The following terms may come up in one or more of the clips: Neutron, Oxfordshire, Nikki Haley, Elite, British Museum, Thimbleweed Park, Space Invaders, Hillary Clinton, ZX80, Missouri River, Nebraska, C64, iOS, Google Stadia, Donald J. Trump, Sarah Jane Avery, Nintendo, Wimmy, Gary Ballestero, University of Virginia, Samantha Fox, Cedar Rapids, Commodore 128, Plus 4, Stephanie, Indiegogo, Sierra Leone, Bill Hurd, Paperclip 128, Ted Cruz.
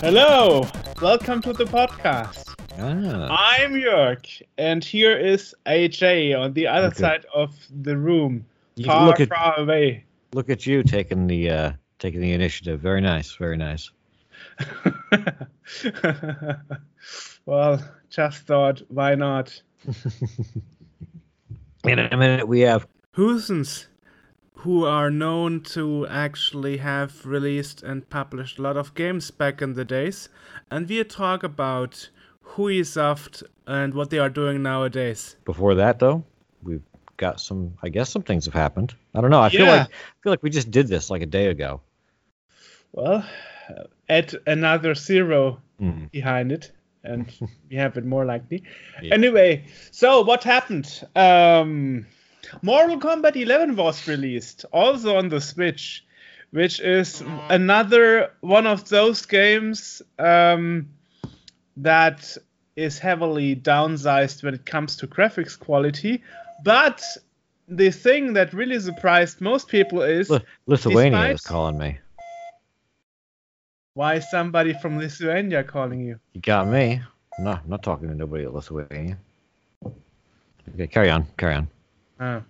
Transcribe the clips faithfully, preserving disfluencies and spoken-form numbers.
Hello, welcome to the podcast. Ah. I'm Jörg, and here is A J on the other okay. side of the room, you far, look at, far away. Look at you taking the uh, taking the initiative. Very nice, very nice. Well, just thought, why not? In a minute, we have Hewsons, who are known to actually have released and published a lot of games back in the days. And we'll talk about Huisoft and what they are doing nowadays. Before that, though, we've got some, I guess some things have happened. I don't know. I yeah. feel like I feel like we just did this like a day ago. Well, add another zero mm. behind it, and we have it more likely. Yeah. Anyway, so what happened? Um... Mortal Kombat eleven was released, also on the Switch, which is another one of those games um, that is heavily downsized when it comes to graphics quality. But the thing that really surprised most people is... L- Lithuania is calling me. Why is somebody from Lithuania calling you? You got me. No, I'm not talking to nobody at Lithuania. Okay, carry on, carry on. Oh.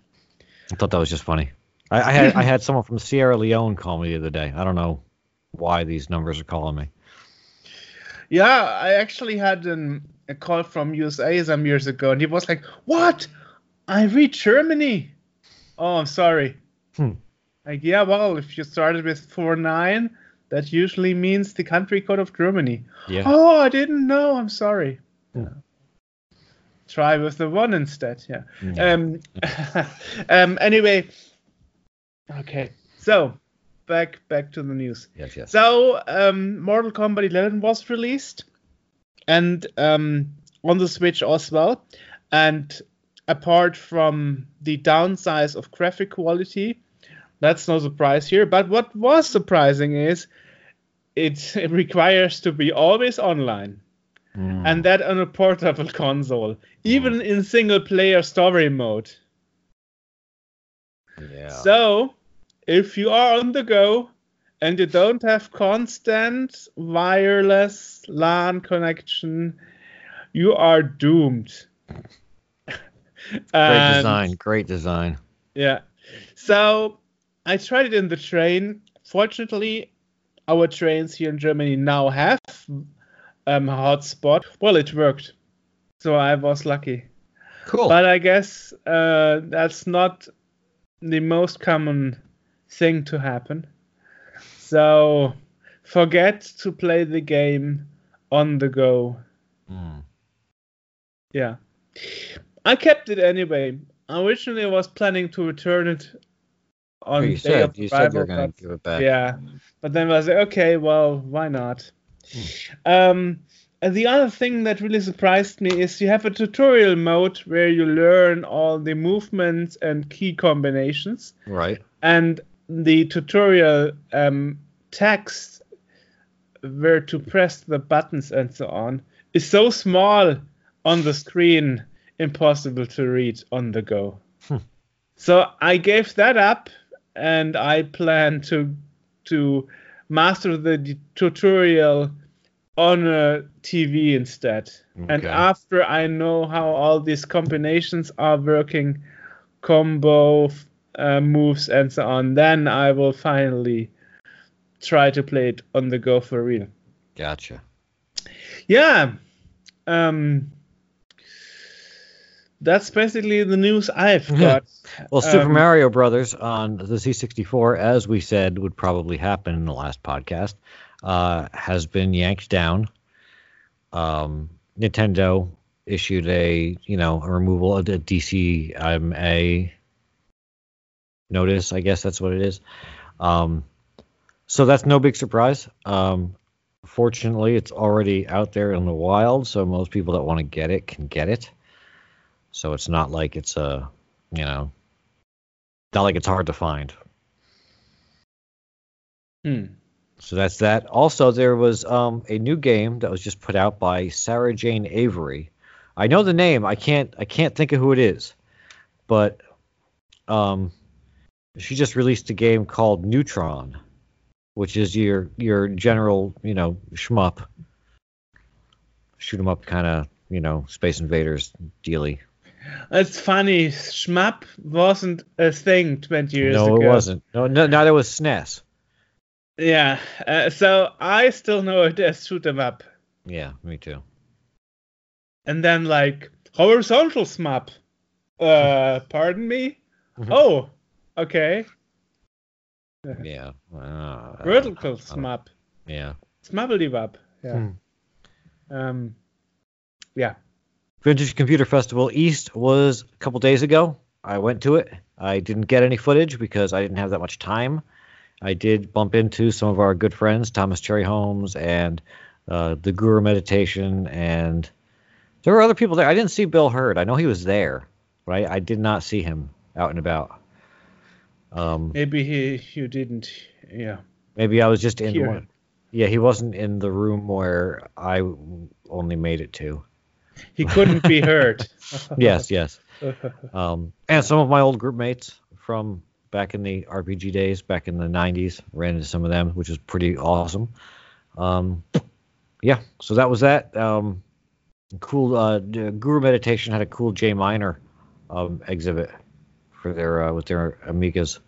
I thought that was just funny. I, I had I had someone from Sierra Leone call me the other day. I don't know why these numbers are calling me. Yeah, I actually had an, a call from U S A some years ago, and he was like, "What? I read Germany." Oh, I'm sorry. Hmm. Like, yeah, well, if you started with four nine, that usually means the country code of Germany. Yeah. Oh, I didn't know. I'm sorry. Hmm. Yeah. Try with the one instead, yeah. yeah. Um, um. Anyway, okay. So, back back to the news. Yes, yes. So, um, Mortal Kombat eleven was released, and um, on the Switch as well. And apart from the downsize of graphic quality, that's no surprise here. But what was surprising is it, it requires to be always online. Mm. And that on a portable console, even mm. in single-player story mode. Yeah. So, if you are on the go and you don't have constant wireless LAN connection, you are doomed. Great design, great design. Yeah. So, I tried it in the train. Fortunately, our trains here in Germany now have... Um, hotspot. Well, it worked, so I was lucky. Cool. But I guess uh, that's not the most common thing to happen. So forget to play the game on the go. Mm. Yeah, I kept it anyway. Originally, I was planning to return it on well, you day said, of you said you were going to give it back. Yeah, but then I was like, okay, well, why not? Um, and the other thing that really surprised me is you have a tutorial mode where you learn all the movements and key combinations. Right. And the tutorial um, text where to press the buttons and so on is so small on the screen, impossible to read on the go. Hmm. So I gave that up, and I plan to to master the d- tutorial on a T V instead. Okay. And after I know how all these combinations are working, combo uh, moves and so on, then I will finally try to play it on the go for real. Gotcha. Yeah. Um, that's basically the news I've got. Well, Super um, Mario Brothers on the C sixty-four, as we said would probably happen in the last podcast, Uh, has been yanked down. Um, Nintendo issued a, you know, a removal of the D C M A notice. I guess that's what it is. Um, so that's no big surprise. Um, fortunately, it's already out there in the wild, so most people that want to get it can get it. So it's not like it's a, you know, not like it's hard to find. Hmm. So that's that. Also, there was um, a new game that was just put out by Sarah Jane Avery. I know the name. I can't. I can't think of who it is, but um, she just released a game called Neutron, which is your your general, you know, shmup, shoot 'em up kind of, you know, Space Invaders dealy. It's funny, shmup wasn't a thing twenty years no, ago. No, it wasn't. No, no, neither was S N E S. Yeah, uh, so I still know it as shoot 'em up. Yeah, me too. And then like horizontal shmup. Uh, pardon me? Mm-hmm. Oh, okay. Yeah. Uh, vertical shmup. Yeah. Smubbledebub. Yeah. Hmm. Um. Yeah. Vintage Computer Festival East was a couple days ago. I went to it. I didn't get any footage because I didn't have that much time. I did bump into some of our good friends, Thomas Cherry Holmes and uh, the Guru Meditation, and there were other people there. I didn't see Bill Hurd. I know he was there, right? I did not see him out and about. Um, maybe he you didn't. Yeah. Maybe I was just in one. Yeah, he wasn't in the room where I only made it to. He couldn't be hurt. Yes, yes. Um, and some of my old group mates from back in the R P G days, back in the nineties, ran into some of them, which is pretty awesome. Um, yeah, so that was that. Um, cool. Uh, Guru Meditation had a cool Jay Miner um, exhibit for their uh, with their Amigas,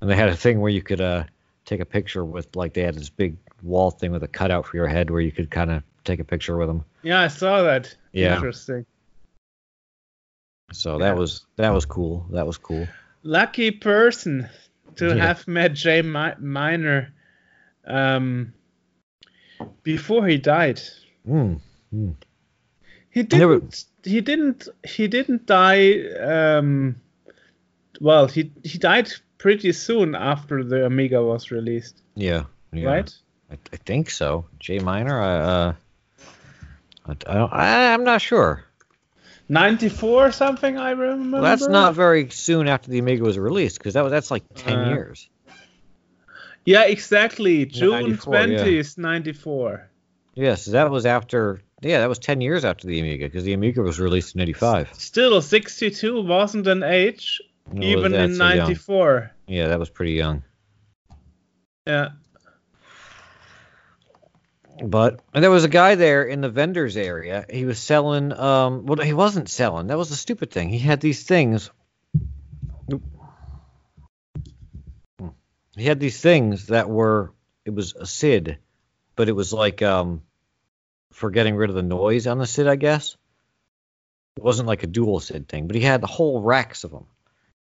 and they had a thing where you could uh, take a picture with, like, they had this big wall thing with a cutout for your head where you could kind of take a picture with them. Yeah, I saw that. Yeah. Interesting. So yeah. that was that was cool. That was cool. Lucky person to yeah. have met Jay Mi- Miner um, before he died. Mm. Mm. He didn't. Were... He didn't. He didn't die. Um, well, he he died pretty soon after the Amiga was released. Yeah. yeah. Right. I, I think so. Jay Miner. I. Uh, I, I don't. I, I'm not sure. ninety-four or something, I remember. Well, that's not very soon after the Amiga was released, because that was that's like ten uh, years. Yeah, exactly. June twentieth, yeah. ninety-four. Yeah, so that was after. Yeah, that was ten years after the Amiga, because the Amiga was released in eighty-five. Still, sixty-two wasn't an age, no, even in ninety-four. So yeah, that was pretty young. Yeah. But and there was a guy there in the vendors area. He was selling. Um, well, he wasn't selling. That was the stupid thing. He had these things. He had these things that were. It was a S I D, but it was like um, for getting rid of the noise on the S I D, I guess. It wasn't like a dual S I D thing, but he had whole racks of them.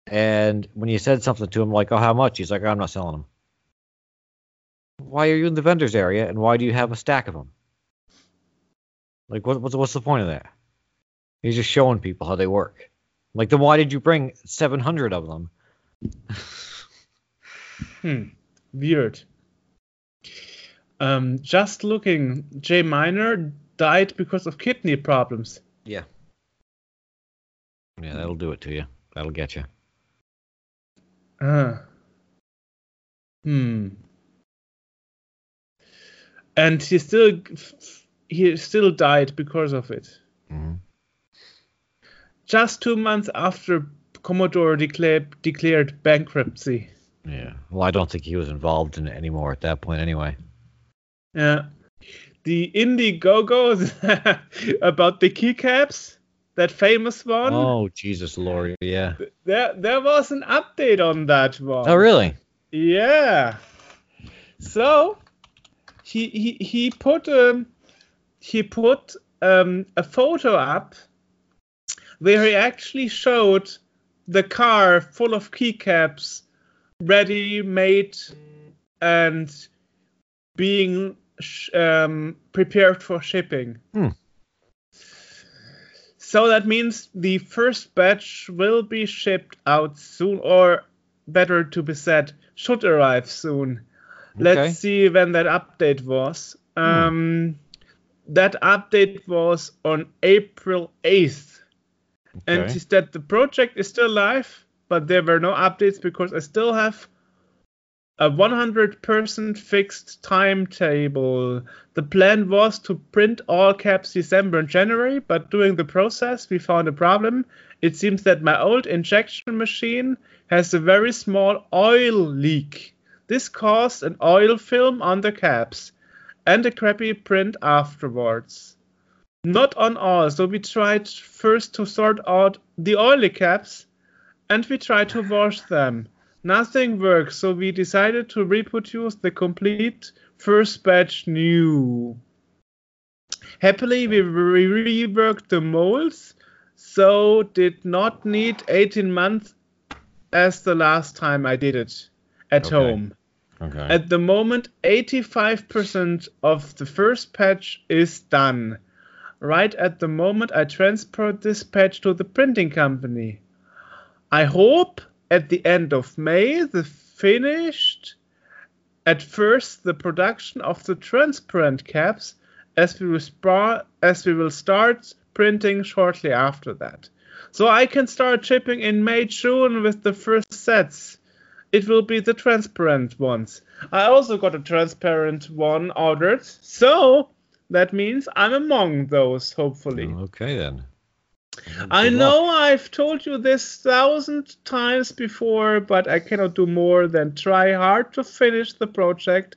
And when you said something to him like, "Oh, how much?" he's like, "Oh, I'm not selling them." Why are you in the vendors area, and why do you have a stack of them? Like, what, what's what's the point of that? He's just showing people how they work. Like, then why did you bring seven hundred of them? hmm. Weird. Um, just looking, Jay Miner died because of kidney problems. Yeah. Yeah, that'll do it to you. That'll get you. Uh. Hmm. And he still he still died because of it. Mm-hmm. Just two months after Commodore declared declared bankruptcy. Yeah. Well, I don't think he was involved in it anymore at that point, anyway. Yeah. The Indiegogo about the keycaps, that famous one. Oh, Jesus Lord! Yeah. There there was an update on that one. Oh, really? Yeah. So. He, he he put um he put um a photo up where he actually showed the car full of keycaps, ready made, and being sh- um prepared for shipping. Hmm. So that means the first batch will be shipped out soon, or better to be said, should arrive soon. Let's okay. see when that update was. Um, hmm. That update was on April eighth. Okay. And is that the project is still live, but there were no updates because I still have a one hundred percent fixed timetable. The plan was to print all caps December and January, but during the process we found a problem. It seems that my old injection machine has a very small oil leak This caused an oil film on the caps and a crappy print afterwards. Not on all, so we tried first to sort out the oily caps and we tried to wash them. Nothing worked, so we decided to reproduce the complete first batch new. Happily, we re- reworked the molds, so did not need eighteen months as the last time I did it at okay. home. Okay. At the moment, eighty-five percent of the first patch is done. Right at the moment, I transferred this patch to the printing company. I hope at the end of May, the finished, at first, the production of the transparent caps, as we will, spa- as we will start printing shortly after that. So I can start shipping in May, June with the first sets. It will be the transparent ones. I also got a transparent one ordered, so that means I'm among those, hopefully. Okay, then. I know I've told you this thousand times before, but I cannot do more than try hard to finish the project.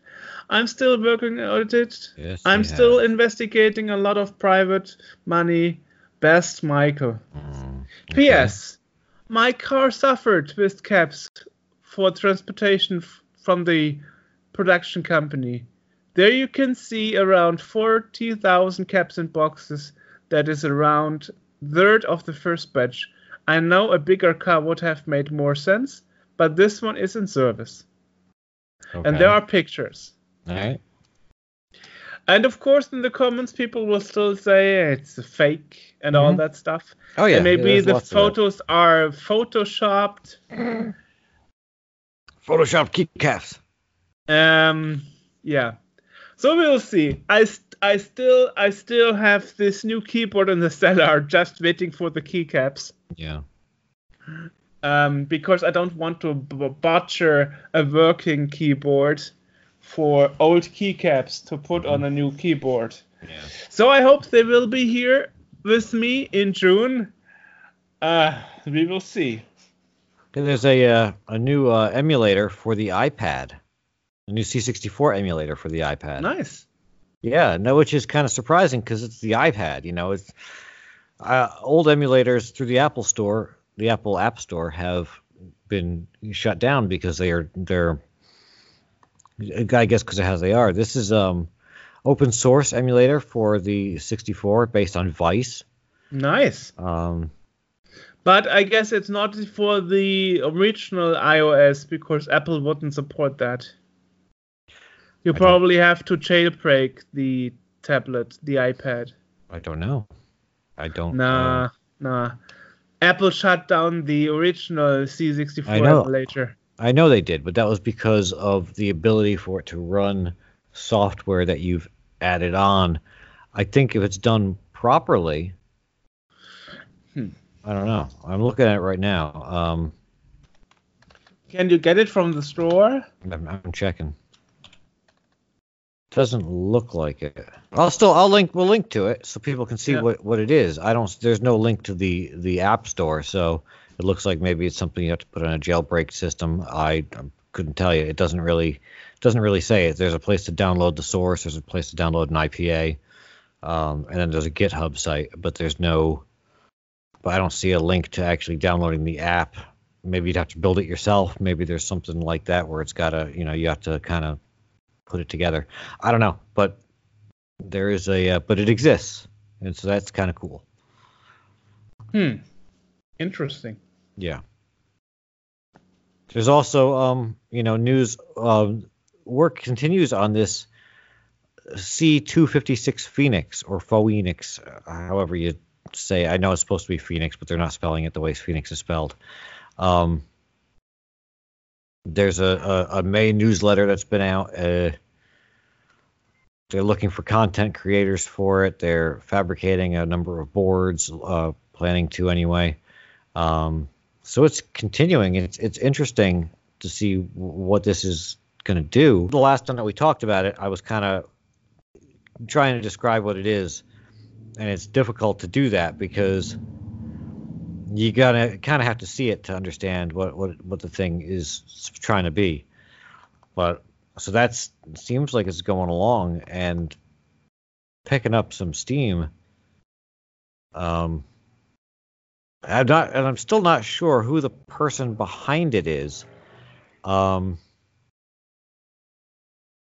I'm still working on it. Yes, I'm still have. investigating a lot of private money. Best, Michael. Mm, okay. P S. My car suffered with caps for transportation f- from the production company. There you can see around forty thousand caps and boxes. That is around third of the first batch. I know a bigger car would have made more sense, but this one is in service. Okay. And there are pictures. All right. And of course, in the comments, people will still say it's fake and mm-hmm. all that stuff. Oh yeah. And maybe yeah, the photos are photoshopped. Photoshopped keycaps. Um. Yeah. So we'll see. I st- I still I still have this new keyboard in the cellar, just waiting for the keycaps. Yeah. Um, because I don't want to b- butcher a working keyboard for old keycaps to put on a new keyboard. Yeah. So I hope they will be here with me in June. Uh, we will see. And there's a uh, a new uh, emulator for the iPad, a new C sixty-four emulator for the iPad. Nice. Yeah, no, which is kind of surprising because it's the iPad. You know, it's uh, old emulators through the Apple Store, the Apple App Store, have been shut down because they are they're. I guess because of how they are. This is um open source emulator for the sixty-four based on Vice. Nice. Um, but I guess it's not for the original iOS because Apple wouldn't support that. You I probably have to jailbreak the tablet, the iPad. I don't know. I don't know. Nah, uh, nah. Apple shut down the original C sixty-four emulator. I know they did, but that was because of the ability for it to run software that you've added on. I think if it's done properly, hmm. I don't know. I'm looking at it right now. Um, Can you get it from the store? I'm, I'm checking. Doesn't look like it. I'll still I'll link we'll link to it so people can see yeah. what, what it is. I don't there's no link to the the App Store, so it looks like maybe it's something you have to put on a jailbreak system. I, I couldn't tell you. It doesn't really doesn't really say it. There's a place to download the source. There's a place to download an I P A, um, and then there's a GitHub site. But there's no. But I don't see a link to actually downloading the app. Maybe you'd have to build it yourself. Maybe there's something like that where it's got a you know you have to kind of put it together. I don't know, but there is a uh, but it exists, and so that's kind of cool. Hmm. Interesting. Yeah. There's also, um, you know, news. Um, work continues on this C two fifty-six Phoenix or Phoenix, however you say. I know it's supposed to be Phoenix, but they're not spelling it the way Phoenix is spelled. Um, there's a, a, a May newsletter that's been out. Uh, they're looking for content creators for it. They're fabricating a number of boards, uh, planning to anyway. Um, so it's continuing. It's it's interesting to see w- what this is going to do. The last time that we talked about it, I was kind of trying to describe what it is, and it's difficult to do that because you gotta kind of have to see it to understand what, what what the thing is trying to be. But so that's seems like it's going along and picking up some steam. Um, I'm not, and I'm still not sure who the person behind it is. Um,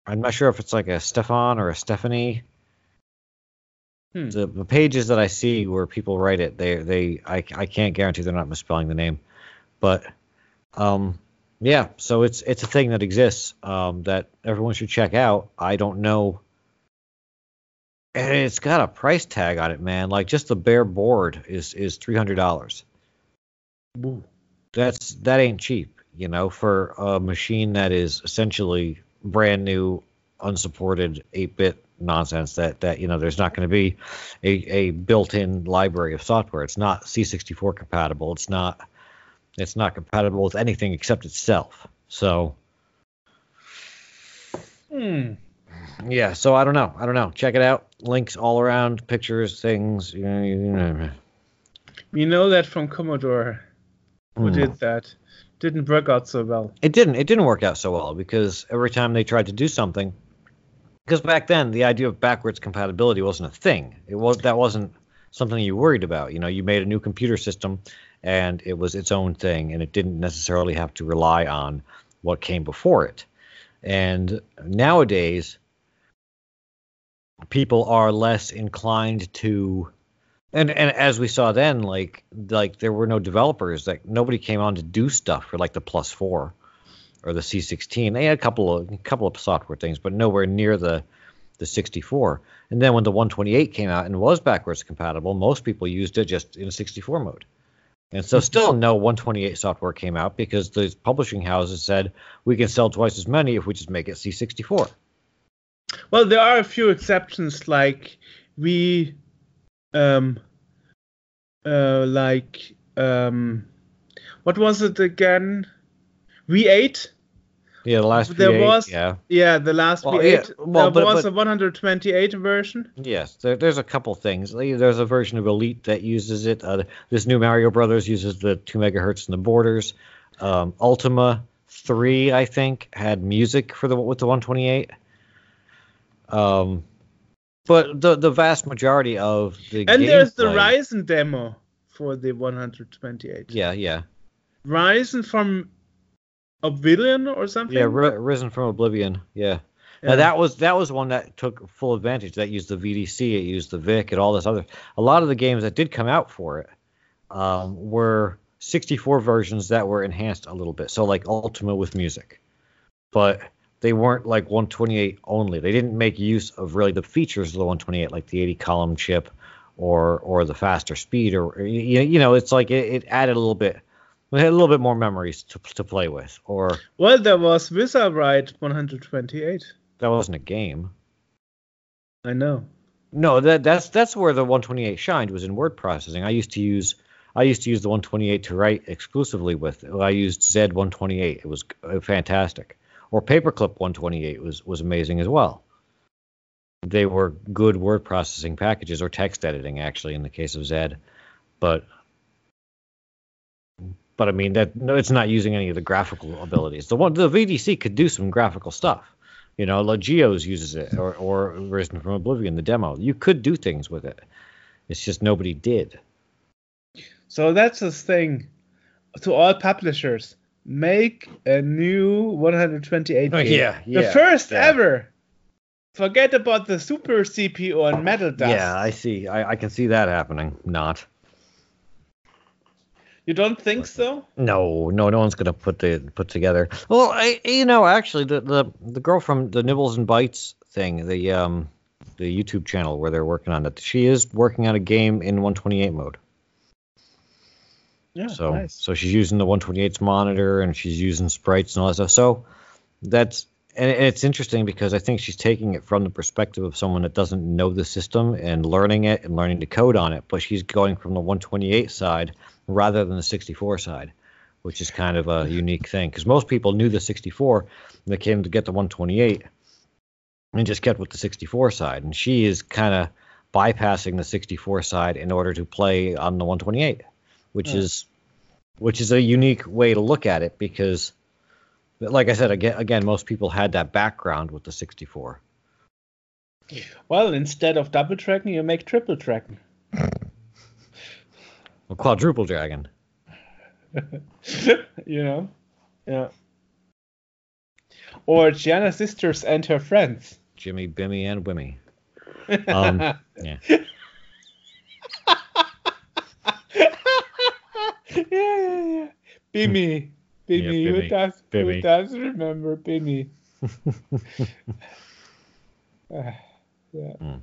I'm not sure if it's like a Stefan or a Stephanie. Hmm. The, the pages that I see where people write it, they they I I can't guarantee they're not misspelling the name, but um, yeah. So it's it's a thing that exists um, that everyone should check out. I don't know. And it's got a price tag on it, man. Like just the bare board is is three hundred dollars. That's that ain't cheap, you know, for a machine that is essentially brand new, unsupported eight-bit nonsense. That that you know, there's not going to be a a built-in library of software. It's not C sixty-four compatible. It's not it's not compatible with anything except itself. So. Hmm. Yeah, so I don't know. I don't know. Check it out. Links all around, pictures, things. You know, you know, you know that from Commodore, who mm. did that, didn't work out so well. It didn't. It didn't work out so well because every time they tried to do something, because back then the idea of backwards compatibility wasn't a thing. It was that wasn't something you worried about. You know, you made a new computer system, and it was its own thing, and it didn't necessarily have to rely on what came before it. And nowadays, people are less inclined to, and, and as we saw then, like like there were no developers. Like nobody came on to do stuff for like the Plus Four or the C sixteen. They had a couple of a couple of software things, but nowhere near the the sixty-four. And then when the one twenty-eight came out and was backwards compatible, most people used it just in sixty-four mode. And so still no one twenty-eight software came out because the publishing houses said we can sell twice as many if we just make it C sixty-four. Well, there are a few exceptions, like we, um, uh, like, um, what was it again? V eight? Yeah, the last V eight, there was, yeah. Yeah, the last well, V eight, yeah, well, there but, was but, a one twenty-eight version. Yes, there, there's a couple things. There's a version of Elite that uses it. Uh, this new Mario Brothers uses the two megahertz and the borders. Um, Ultima three, I think, had music for the with the one twenty-eight. Um, but the the vast majority of the and there's the Ryzen demo for the one twenty-eight. Yeah, yeah. Ryzen from Oblivion or something. Yeah, R- Risen from Oblivion. Yeah. yeah. Now that was that was one that took full advantage. That used the V D C, it used the V I C, and all this other. A lot of the games that did come out for it um, were sixty-four versions that were enhanced a little bit. So like Ultima with music, but they weren't like one twenty-eight only. They didn't make use of really the features of the one twenty-eight, like the eighty column chip, or or the faster speed, or, or you, you know, it's like it, it added a little bit. We had a little bit more memories to to play with, or well, there was Wizard Ride one twenty-eight. That wasn't a game. I know. No, that that's that's where the one twenty-eight shined, was in word processing. I used to use I used to use the one twenty-eight to write exclusively with. I used Z one twenty-eight. It was fantastic. Or Paperclip one twenty-eight was was amazing as well. They were good word processing packages, or text editing, actually, in the case of Z, but. But I mean that no, it's not using any of the graphical abilities. The one the V D C could do some graphical stuff, you know. Like Geos uses it, or or Risen from Oblivion, the demo. You could do things with it. It's just nobody did. So that's the thing. To all publishers, make a new one twenty-eight. Oh, yeah, yeah, the first yeah. ever. Forget about the super C P U and metal dust. Yeah, I see. I, I can see that happening. Not. You don't think so? No, no, no one's gonna put the put together. Well, I, you know, actually, the, the the girl from the Nibbles and Bites thing, the um, the YouTube channel where they're working on it, she is working on a game in one twenty-eight mode. Yeah, so nice. So she's using the one twenty-eight's monitor, and she's using sprites and all that stuff. So that's and it's interesting because I think she's taking it from the perspective of someone that doesn't know the system and learning it and learning to code on it, but she's going from the one twenty-eight side rather than the sixty-four side, which is kind of a unique thing, because most people knew the sixty-four and they came to get the one twenty-eight and just kept with the sixty-four side. And she is kind of bypassing the sixty-four side in order to play on the one twenty-eight, which yeah. is which is a unique way to look at it, because like I said, again, again, most people had that background with the sixty-four. Well, instead of double tracking, you make triple tracking. Well, quadruple dragon. You know? Yeah. Or Gianna's sisters and her friends. Jimmy, Bimmy, and Wimmy. Um, yeah. Yeah, yeah, yeah. Bimmy. Bimmy. Yeah, Bimmy. Who does, Bimmy. Who does remember Bimmy? uh, yeah. Mm.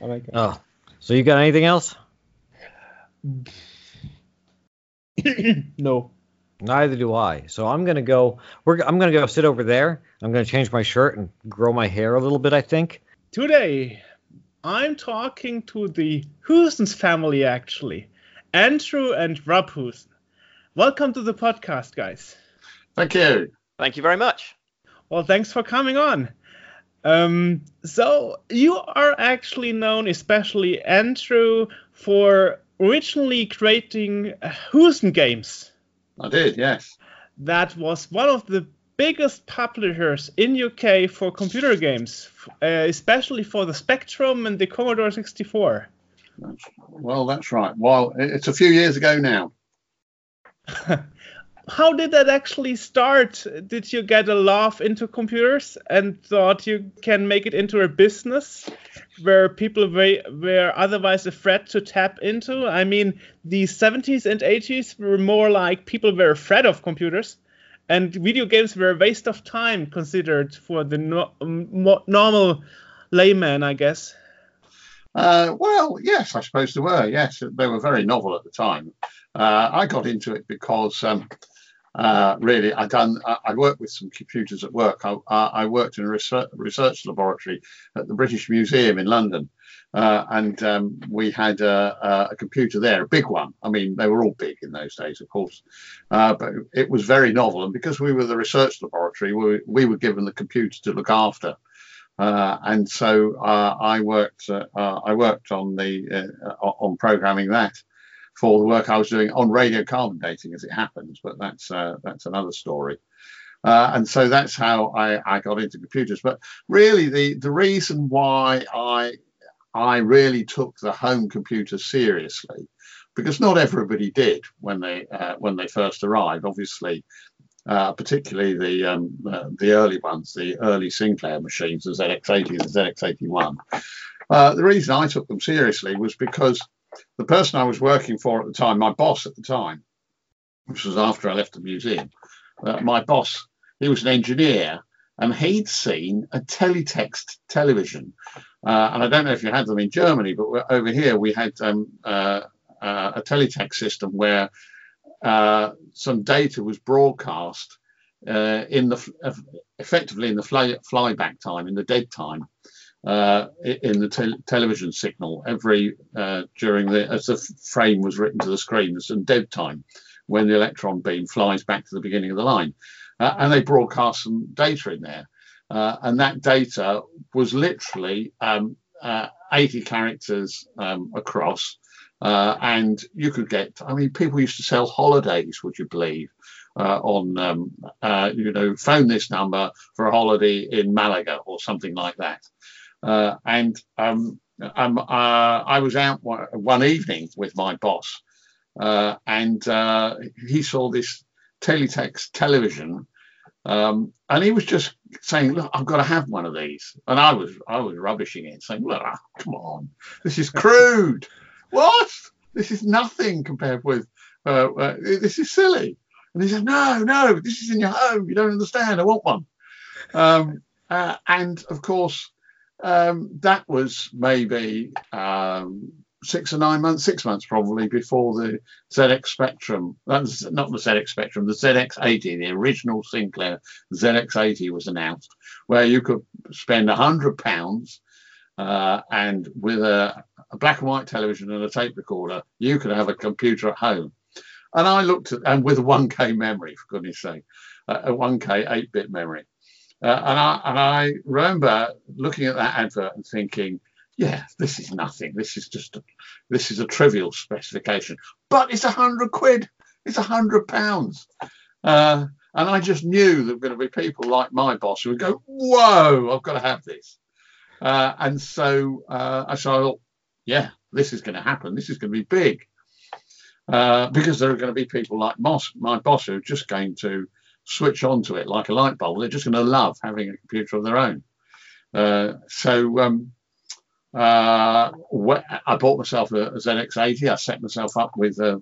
Oh, my God. Oh, so you got anything else? No. Neither do I. So I'm gonna go. We're. I'm gonna go sit over there. I'm gonna change my shirt and grow my hair a little bit, I think. Today, I'm talking to the Hewson's family, actually. Andrew and Rob Hewson. Welcome to the podcast, guys. Thank you. Thank you very much. Well, thanks for coming on. Um, so you are actually known, especially Andrew, for originally creating Hewson Games. I did, yes. That was one of the biggest publishers in U K for computer games, uh, especially for the Spectrum and the Commodore sixty-four. Well, that's right. Well, it's a few years ago now. How did that actually start? Did you get a laugh into computers and thought you can make it into a business where people were otherwise afraid to tap into? I mean, the seventies and eighties were more like people were afraid of computers, and video games were a waste of time considered for the no- normal layman, I guess. Uh, well, yes, I suppose they were. Yes, they were very novel at the time. Uh, I got into it because... Um, Uh, really, I done. I worked with some computers at work. I, I worked in a research, research laboratory at the British Museum in London, uh, and um, we had a, a computer there, a big one. I mean, they were all big in those days, of course, uh, but it was very novel. And because we were the research laboratory, we, we were given the computer to look after, uh, and so uh, I worked. Uh, uh, I worked on the uh, on programming that. For the work I was doing on radiocarbon dating, as it happens, but that's uh, that's another story. Uh, and so that's how I, I got into computers. But really, the the reason why I I really took the home computer seriously, because not everybody did when they uh, when they first arrived. Obviously, uh, particularly the um, uh, the early ones, the early Sinclair machines, the Z X eighty, the Z X eighty-one. Uh, the reason I took them seriously was because the person I was working for at the time, my boss at the time, which was after I left the museum, uh, my boss, he was an engineer, and he'd seen a teletext television. Uh, and I don't know if you had them in Germany, but over here we had um, uh, uh, a teletext system where uh, some data was broadcast uh, in the uh, effectively in the fly, flyback time, in the dead time. Uh, in the te- television signal every uh, during the as the frame was written to the screen, there's some dead time when the electron beam flies back to the beginning of the line, uh, and they broadcast some data in there, uh, and that data was literally um, uh, eighty characters um, across, uh, and you could get. I mean, people used to sell holidays, would you believe? Uh, on um, uh, you know, phone this number for a holiday in Malaga or something like that. Uh, and um, um, uh, I was out one, one evening with my boss, uh, and uh, he saw this teletext television, um, and he was just saying, "Look, I've got to have one of these." And I was, I was rubbishing it, saying, "Look, come on, this is crude. What? This is nothing compared with. Uh, uh, this is silly." And he said, "No, no, this is in your home. You don't understand. I want one." Um, uh, and of course. Um, that was maybe um, six or nine months, six months probably before the Z X Spectrum. That's not the Z X Spectrum, the Z X eighty, the original Sinclair Z X eighty was announced, where you could spend one hundred pounds uh, and with a, a black and white television and a tape recorder, you could have a computer at home. And I looked at, and with a one K memory, for goodness sake, a one K eight-bit memory. Uh, and, I, and I remember looking at that advert and thinking, yeah, this is nothing. This is just, a, this is a trivial specification. But it's a hundred quid. It's a hundred pounds. Uh, And I just knew there were going to be people like my boss who would go, whoa, I've got to have this. Uh, and so uh, I thought, yeah, this is going to happen. This is going to be big. Uh, because there are going to be people like Moss, my boss, who are just going to switch on to it like a light bulb. They're just going to love having a computer of their own. Uh, so um, uh, I bought myself a, a Z X eighty. I set myself up with a,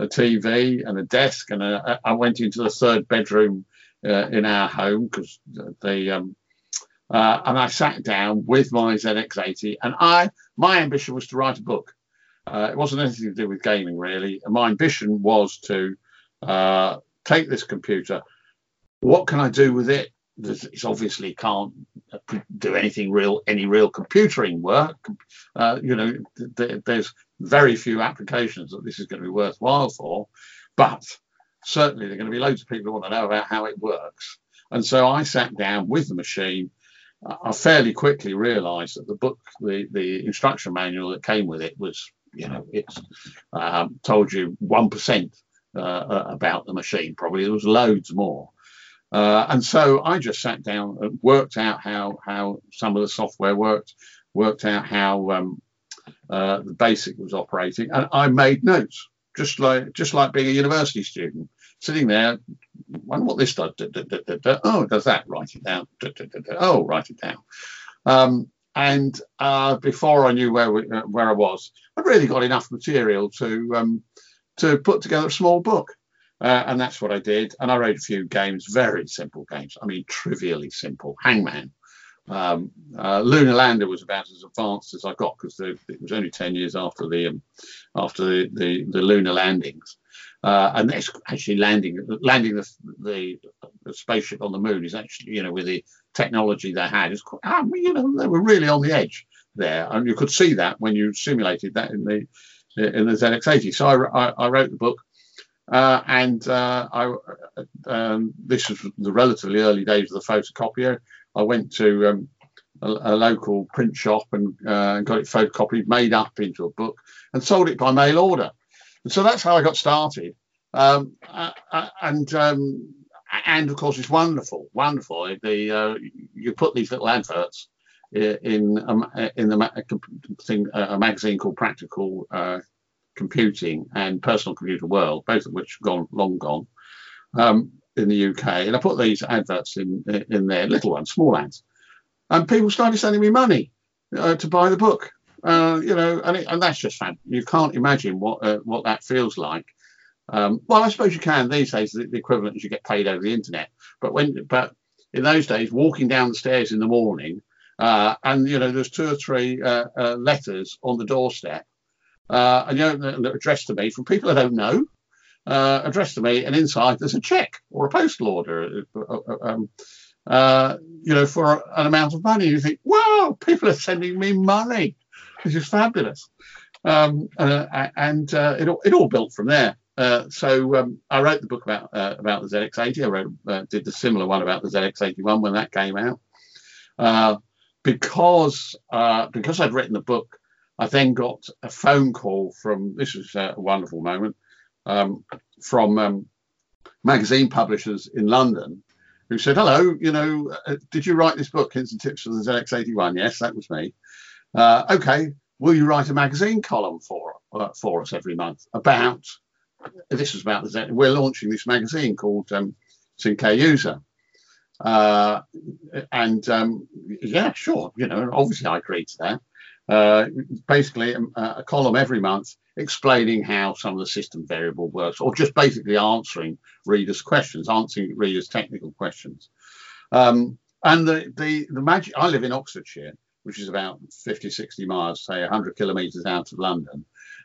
a T V and a desk, and a, I went into the third bedroom uh, in our home because the um, uh, and I sat down with my Z X eighty, and I my ambition was to write a book. Uh, it wasn't anything to do with gaming, really. And my ambition was to uh, take this computer. What can I do with it? It obviously can't do anything real, any real computering work. Uh, you know, th there's very few applications that this is going to be worthwhile for. But certainly there are going to be loads of people who want to know about how it works. And so I sat down with the machine. I fairly quickly realised that the book, the, the instruction manual that came with it was... You know, it's um, told you one percent uh, about the machine. Probably there was loads more, uh, and so I just sat down and worked out how how some of the software worked, worked out how um, uh, the BASIC was operating, and I made notes, just like just like being a university student, sitting there, wonder what this does. Da, da, da, da, da. Oh, does that? Write it down. Da, da, da, da. Oh, write it down. Um, And uh, before I knew where we, uh, where I was, I'd really got enough material to um, to put together a small book, uh, and that's what I did. And I wrote a few games, very simple games. I mean, trivially simple. Hangman, um, uh, Lunar Lander was about as advanced as I got because it was only ten years after the um, after the, the the lunar landings. Uh, and that's actually landing landing the, the the spaceship on the moon is actually, you know, with the technology they had, is quite, um, you know, they were really on the edge there, and you could see that when you simulated that in the in the Z X eighty. So I, I, I wrote the book, uh, and uh, I um, this was the relatively early days of the photocopier. I went to um, a, a local print shop and uh, got it photocopied, made up into a book, and sold it by mail order. And so that's how I got started. Um, I, I, and um, and of course, it's wonderful, wonderful. The uh, you put these little adverts in um, in the ma thing, uh, a magazine called Practical uh, Computing and Personal Computer World, both of which have gone long gone um, in the U K. And I put these adverts in in there, little ones, small ads, and people started sending me money uh, to buy the book. Uh, you know, and, it, and that's just fun. You can't imagine what uh, what that feels like. Um, well, I suppose you can these days. The, the equivalent is you get paid over the internet. But when, but in those days, walking down the stairs in the morning, uh, and you know, there's two or three uh, uh, letters on the doorstep, uh, and you know, they're addressed to me from people I don't know, uh, addressed to me, and inside there's a cheque or a postal order. Um, uh, you know, for an amount of money, you think, wow, people are sending me money. This is fabulous, um, uh, and uh, it all, it all built from there. Uh, so um, I wrote the book about uh, about the Z X eighty. I wrote uh, did the similar one about the Z X eighty-one when that came out. Uh, because uh, because I'd written the book, I then got a phone call from this is a wonderful moment um, from um, magazine publishers in London who said, "Hello, you know, uh, did you write this book? Hints and tips for the Z X eighty-one." Yes, that was me. Uh, okay, will you write a magazine column for uh, for us every month about this? Is about the Z we're launching this magazine called um, Sinclair User, uh, and um, yeah, sure, you know, obviously I agreed to that. Uh, basically, a, a column every month explaining how some of the system variable works, or just basically answering readers' questions, answering readers' technical questions. Um, and the the the magic. I live in Oxfordshire, which is about fifty, sixty miles, say one hundred kilometres out of London.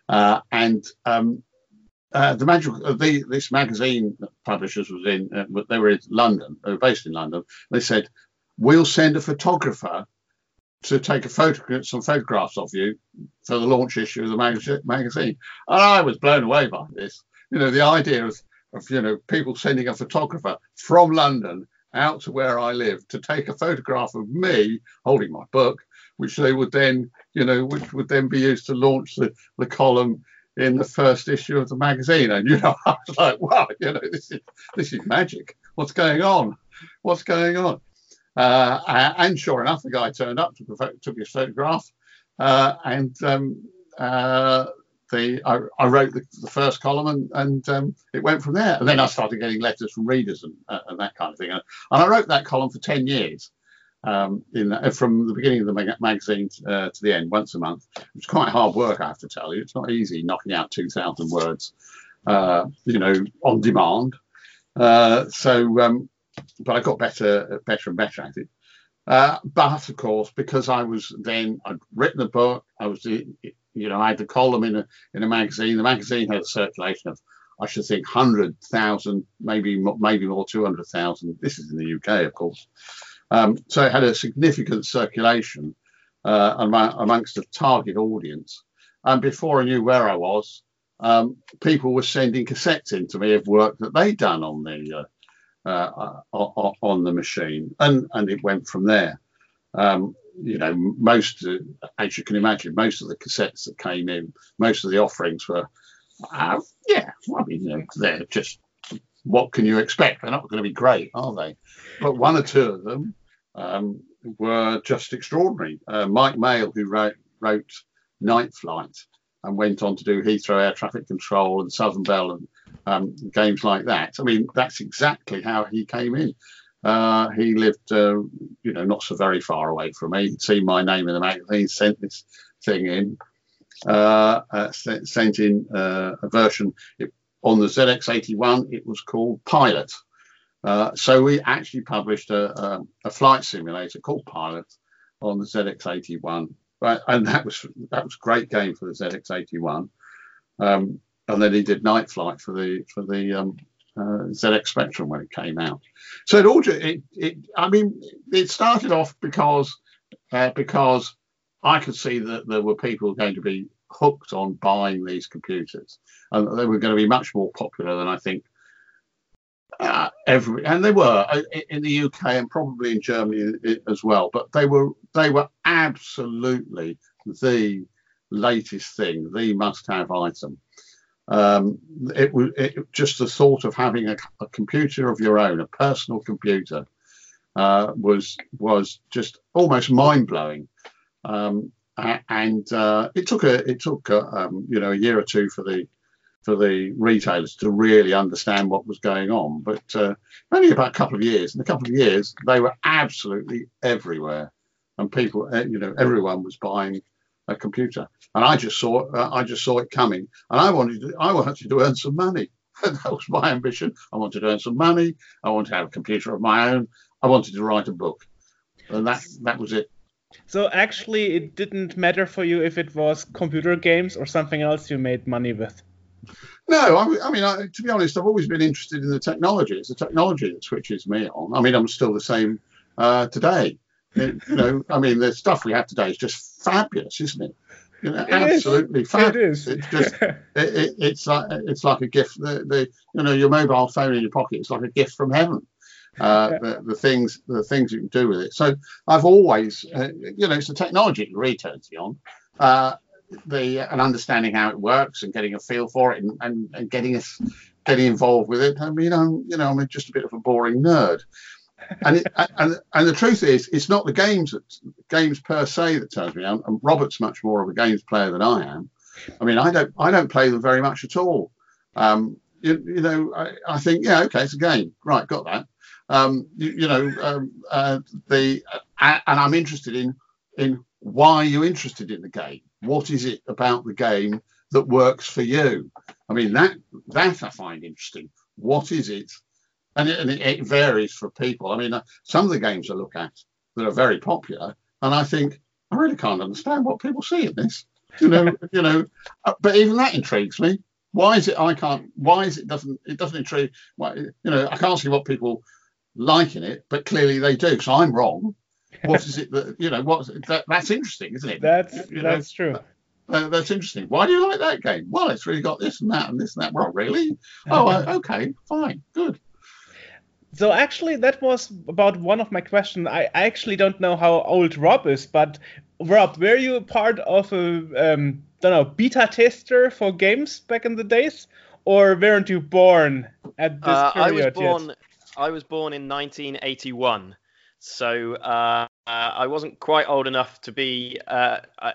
Uh, and um, uh, the magic, uh, the, this magazine publishers was in, uh, they were in London, they were based in London. They said, we'll send a photographer to take a photo, some photographs of you for the launch issue of the mag magazine. And I was blown away by this. You know, the idea of, of you know, people sending a photographer from London out to where I live to take a photograph of me holding my book, which they would then, you know, which would then be used to launch the, the column in the first issue of the magazine. And, you know, I was like, wow, you know, this is, this is magic. what's going on? What's going on? Uh, and sure enough, the guy turned up, took, a, took his photograph, uh, and um, uh, the, I, I wrote the, the first column, and, and um, it went from there. And then I started getting letters from readers and, uh, and that kind of thing. And, and I wrote that column for ten years, um, in, uh, from the beginning of the mag magazine uh, to the end, once a month. It's quite hard work, I have to tell you. It's not easy knocking out two thousand words, uh, you know, on demand. Uh, so... Um, But I got better, better and better at it. Uh, but of course, because I was then, I'd written a book. I was, you know, I had the column in a in a magazine. The magazine had a circulation of, I should think, hundred thousand, maybe maybe more, two hundred thousand. This is in the U K, of course. Um, so it had a significant circulation uh, among, amongst the target audience. And before I knew where I was, um, people were sending cassettes in to me of work that they'd done on the. Uh, Uh, on the machine, and and it went from there. Um, you know, most, uh, as you can imagine, most of the cassettes that came in, most of the offerings were, uh, yeah, well, I mean, you know, they're just, what can you expect? They're not going to be great, are they? But one or two of them um, were just extraordinary. Uh, Mike Mail, who wrote wrote Night Flight and went on to do Heathrow Air Traffic Control and Southern Bell and Um, games like that. I mean, that's exactly how he came in. Uh, he lived, uh, you know, not so very far away from me. He'd seen my name in the magazine, sent this thing in, uh, uh, sent in uh, a version. It, on the Z X eighty-one, it was called Pilot. Uh, so we actually published a, a, a flight simulator called Pilot on the Z X eighty-one. Right? And that was, that was a great game for the Z X eighty-one. Um, And then he did Night Flight for the for the um, uh, Z X Spectrum when it came out. So it all it, it I mean it started off because uh, because I could see that there were people going to be hooked on buying these computers, and they were going to be much more popular than I think uh, every and they were in the U K and probably in Germany as well. But they were they were absolutely the latest thing, the must-have item. Um, it was just the thought of having a, a computer of your own, a personal computer, uh, was was just almost mind blowing. Um, and uh, it took a it took a, um, you know a year or two for the for the retailers to really understand what was going on. But uh, only about a couple of years. In a couple of years, they were absolutely everywhere, and people, you know, everyone was buying a computer, and I just saw uh, I just saw it coming, and I wanted to, I wanted to earn some money. That was my ambition. I wanted to earn some money. I wanted to have a computer of my own. I wanted to write a book, and that that was it. So actually, it didn't matter for you if it was computer games or something else you made money with. No, I, I mean, I, to be honest, I've always been interested in the technology. It's the technology that switches me on. I mean, I'm still the same uh, today. It, you know, I mean, the stuff we have today is just fabulous, isn't it? You know, it absolutely is. Fabulous. It is. It's just, it, it, it's like it's like a gift. The, the you know, your mobile phone in your pocket is like a gift from heaven. Uh, yeah. the, the things the things you can do with it. So I've always, uh, you know, it's the technology that really turns me on. Uh, the and understanding how it works and getting a feel for it and, and, and getting us getting involved with it. I mean, I'm you know, I'm just a bit of a boring nerd. and, it, and and the truth is, it's not the games that games per se that turns me on. And Robert's much more of a games player than I am. I mean, I don't I don't play them very much at all. Um, you, you know, I, I think yeah, okay, it's a game, right? Got that. Um, you, you know, um, uh, the uh, and I'm interested in in why are you interested in the game? What is it about the game that works for you? I mean, that that I find interesting. What is it? And, it, and it, it varies for people. I mean, uh, some of the games I look at that are very popular, and I think I really can't understand what people see in this. You know, you know. Uh, but even that intrigues me. Why is it I can't? Why is it doesn't? It doesn't intrigue. Why, you know, I can't see what people like in it, but clearly they do. So I'm wrong. What is it that you know? What that, that's interesting, isn't it? That's you know, that's true. Uh, that's interesting. Why do you like that game? Well, it's really got this and that and this and that. Well, really? Oh, uh, okay, fine, good. So actually, that was about one of my questions. I actually don't know how old Rob is, but Rob, were you part of a um, don't know beta tester for games back in the days, or weren't you born at this uh, period? I was born. Yet? I was born in nineteen eighty-one, so uh, uh, I wasn't quite old enough to be uh, uh,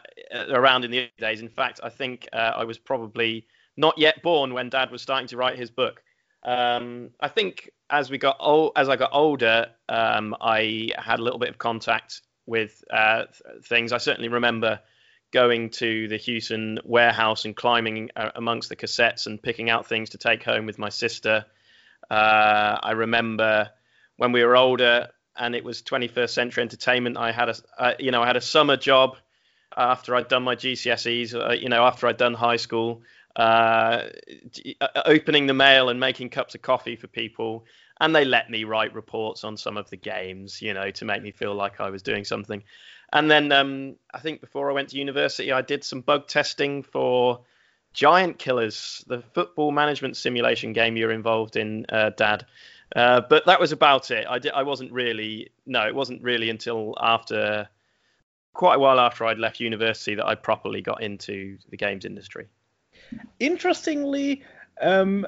around in the early days. In fact, I think uh, I was probably not yet born when Dad was starting to write his book. Um, I think as we got old, as I got older, um, I had a little bit of contact with uh, th- things. I certainly remember going to the Hewson warehouse and climbing uh, amongst the cassettes and picking out things to take home with my sister. Uh, I remember when we were older and it was twenty-first century entertainment. I had a, uh, you know, I had a summer job after I'd done my G C S Es, uh, you know, after I'd done high school, uh, opening the mail and making cups of coffee for people. And they let me write reports on some of the games, you know, to make me feel like I was doing something. And then um, I think before I went to university, I did some bug testing for Giant Killers, the football management simulation game you're involved in, uh, Dad. Uh, but that was about it. I, did, I wasn't really, no, it wasn't really until after, quite a while after I'd left university that I properly got into the games industry. Interestingly, um,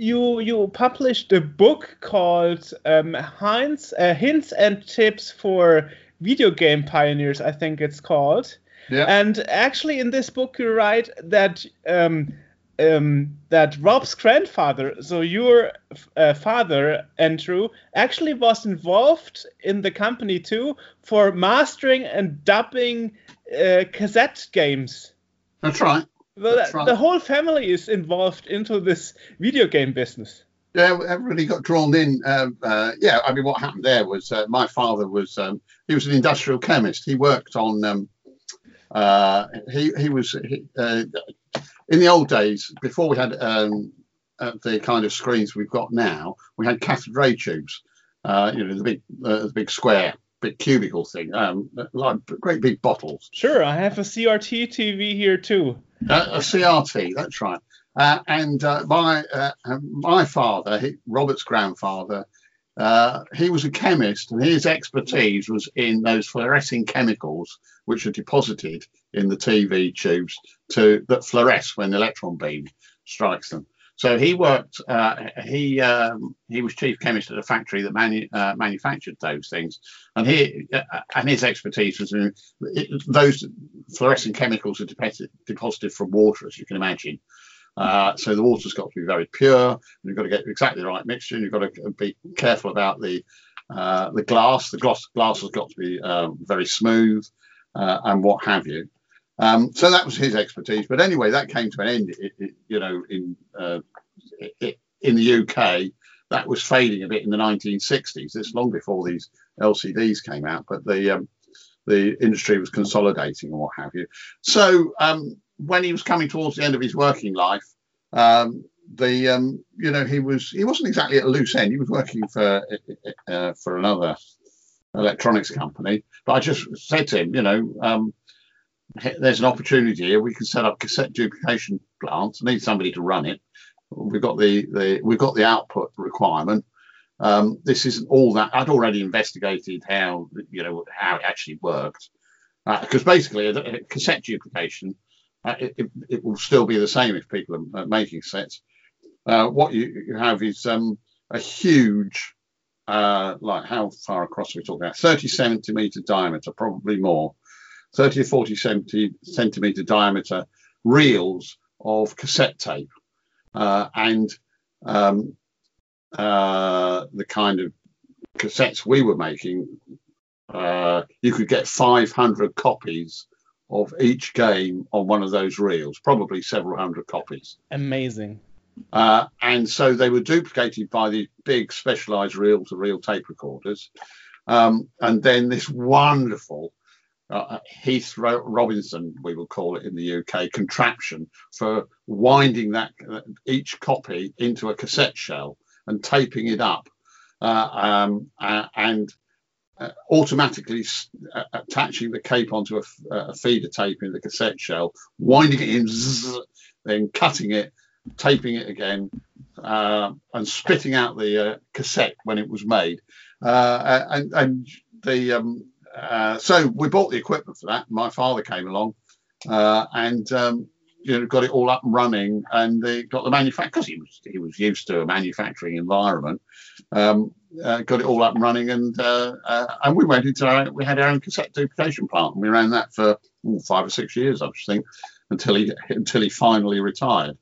you you published a book called um, Hints, uh, Hints and Tips for Video Game Pioneers, I think it's called. Yeah. And actually, in this book, you write that um, um, that Rob's grandfather, so your uh, father, Andrew, actually was involved in the company too for mastering and dubbing uh, cassette games. That's right. The, That's right. The whole family is involved into this video game business. Yeah, everybody got drawn in. Um, uh, yeah, I mean, what happened there was uh, my father was um, he was an industrial chemist. He worked on. Um, Uh, he he was he, uh, in the old days before we had um, uh, the kind of screens we've got now. We had cathode ray tubes, uh, you know, the big uh, the big square, big cubicle thing, um, like great big bottles. Sure, I have a C R T T V here too. Uh, a C R T, that's right. Uh, and uh, my uh, my father, he, Robert's grandfather, Uh, he was a chemist, and his expertise was in those fluorescing chemicals which are deposited in the T V tubes to that fluoresce when the electron beam strikes them. So he worked. Uh, he um, he was chief chemist at a factory that manu- uh, manufactured those things, and he uh, and his expertise was in it, those fluorescent chemicals are deposited, deposited from water, as you can imagine. Uh, so the water's got to be very pure, and you've got to get exactly the right mixture, and you've got to be careful about the uh, the glass. The glass, glass has got to be uh, very smooth uh, and what have you. Um, so that was his expertise. But anyway, that came to an end, it, it, you know, in uh, it, in the U K. That was fading a bit in the nineteen sixties. It's long before these L C Ds came out, but the, um, the industry was consolidating and what have you. So... Um, when he was coming towards the end of his working life, um, the um, you know he was he wasn't exactly at a loose end. He was working for uh, for another electronics company. But I just said to him, you know, um, there's an opportunity here. We can set up cassette duplication plants. Need somebody to run it. We've got the, the we've got the output requirement. Um, this isn't all that. I'd already investigated how you know how it actually worked because uh, basically a, a cassette duplication. Uh, it, it, it will still be the same if people are making sets. Uh, what you, you have is um, a huge, uh, like how far across are we talking about? thirty centimetre diameter, probably more, thirty or forty centimetre diameter reels of cassette tape. Uh, and um, uh, the kind of cassettes we were making, uh, you could get five hundred copies of each game on one of those reels, probably several hundred copies. Amazing. Uh, and so they were duplicated by these big specialised reel-to-reel tape recorders. Um, and then this wonderful uh, Heath Ro- Robinson, we will call it in the U K, contraption for winding that uh, each copy into a cassette shell and taping it up, uh, um, uh, and. Uh, automatically uh, attaching the cape onto a, f- a feeder tape in the cassette shell, winding it in, zzz, then cutting it, taping it again, uh, and spitting out the uh, cassette when it was made. Uh, and, and the um, uh, so we bought the equipment for that. My father came along, uh, and um, you know, got it all up and running, and they got the manufacturer, because he was, he was used to a manufacturing environment, um, uh, got it all up and running, and uh, uh, and we went into our, we had our own cassette duplication plant, and we ran that for oh, five or six years, I think, until he until he finally retired,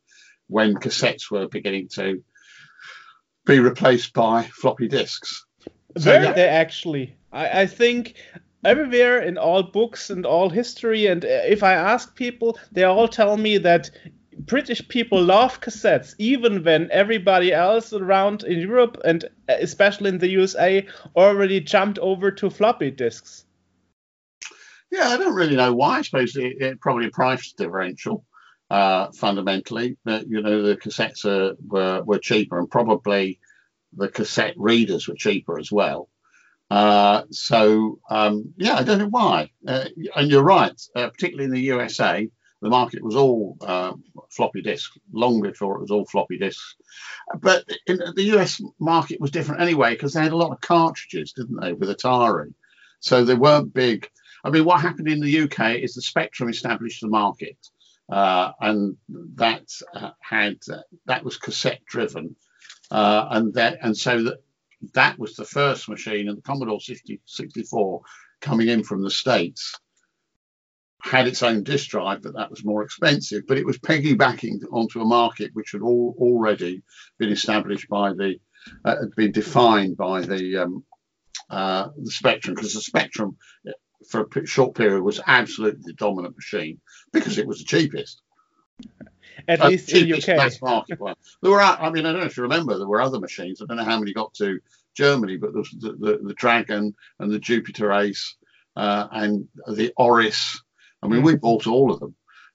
when cassettes were beginning to be replaced by floppy disks. So, Very yeah. they actually, I, I think. Everywhere in all books and all history, and if I ask people, they all tell me that British people love cassettes, even when everybody else around in Europe and especially in the U S A already jumped over to floppy disks. Yeah, I don't really know why. I suppose it, it probably a price differential, uh, fundamentally. But, you know, the cassettes are, were, were cheaper, and probably the cassette readers were cheaper as well. Uh, so, um, yeah, I don't know why. Uh, and you're right, uh, particularly in the U S A, the market was all uh, floppy disk, long before it was all floppy disks. But in the U S market was different anyway, because they had a lot of cartridges, didn't they, with Atari. So they weren't big. I mean, what happened in the U K is the Spectrum established the market. Uh, and that uh, had, uh, that was cassette driven. Uh, and that, and so that, that was the first machine, and the Commodore sixty-four coming in from the States had its own disk drive, but that was more expensive. But it was piggybacking onto a market which had all already been established by the, uh, been defined by the um, uh, the Spectrum, because the Spectrum for a short period was absolutely the dominant machine because it was the cheapest. At uh, least in the U K. Mass market one. There were, I mean, I don't know if you remember, there were other machines. I don't know how many got to Germany, but there was the, the, the Dragon and the Jupiter Ace uh, and the Oris. I mean, we bought all of them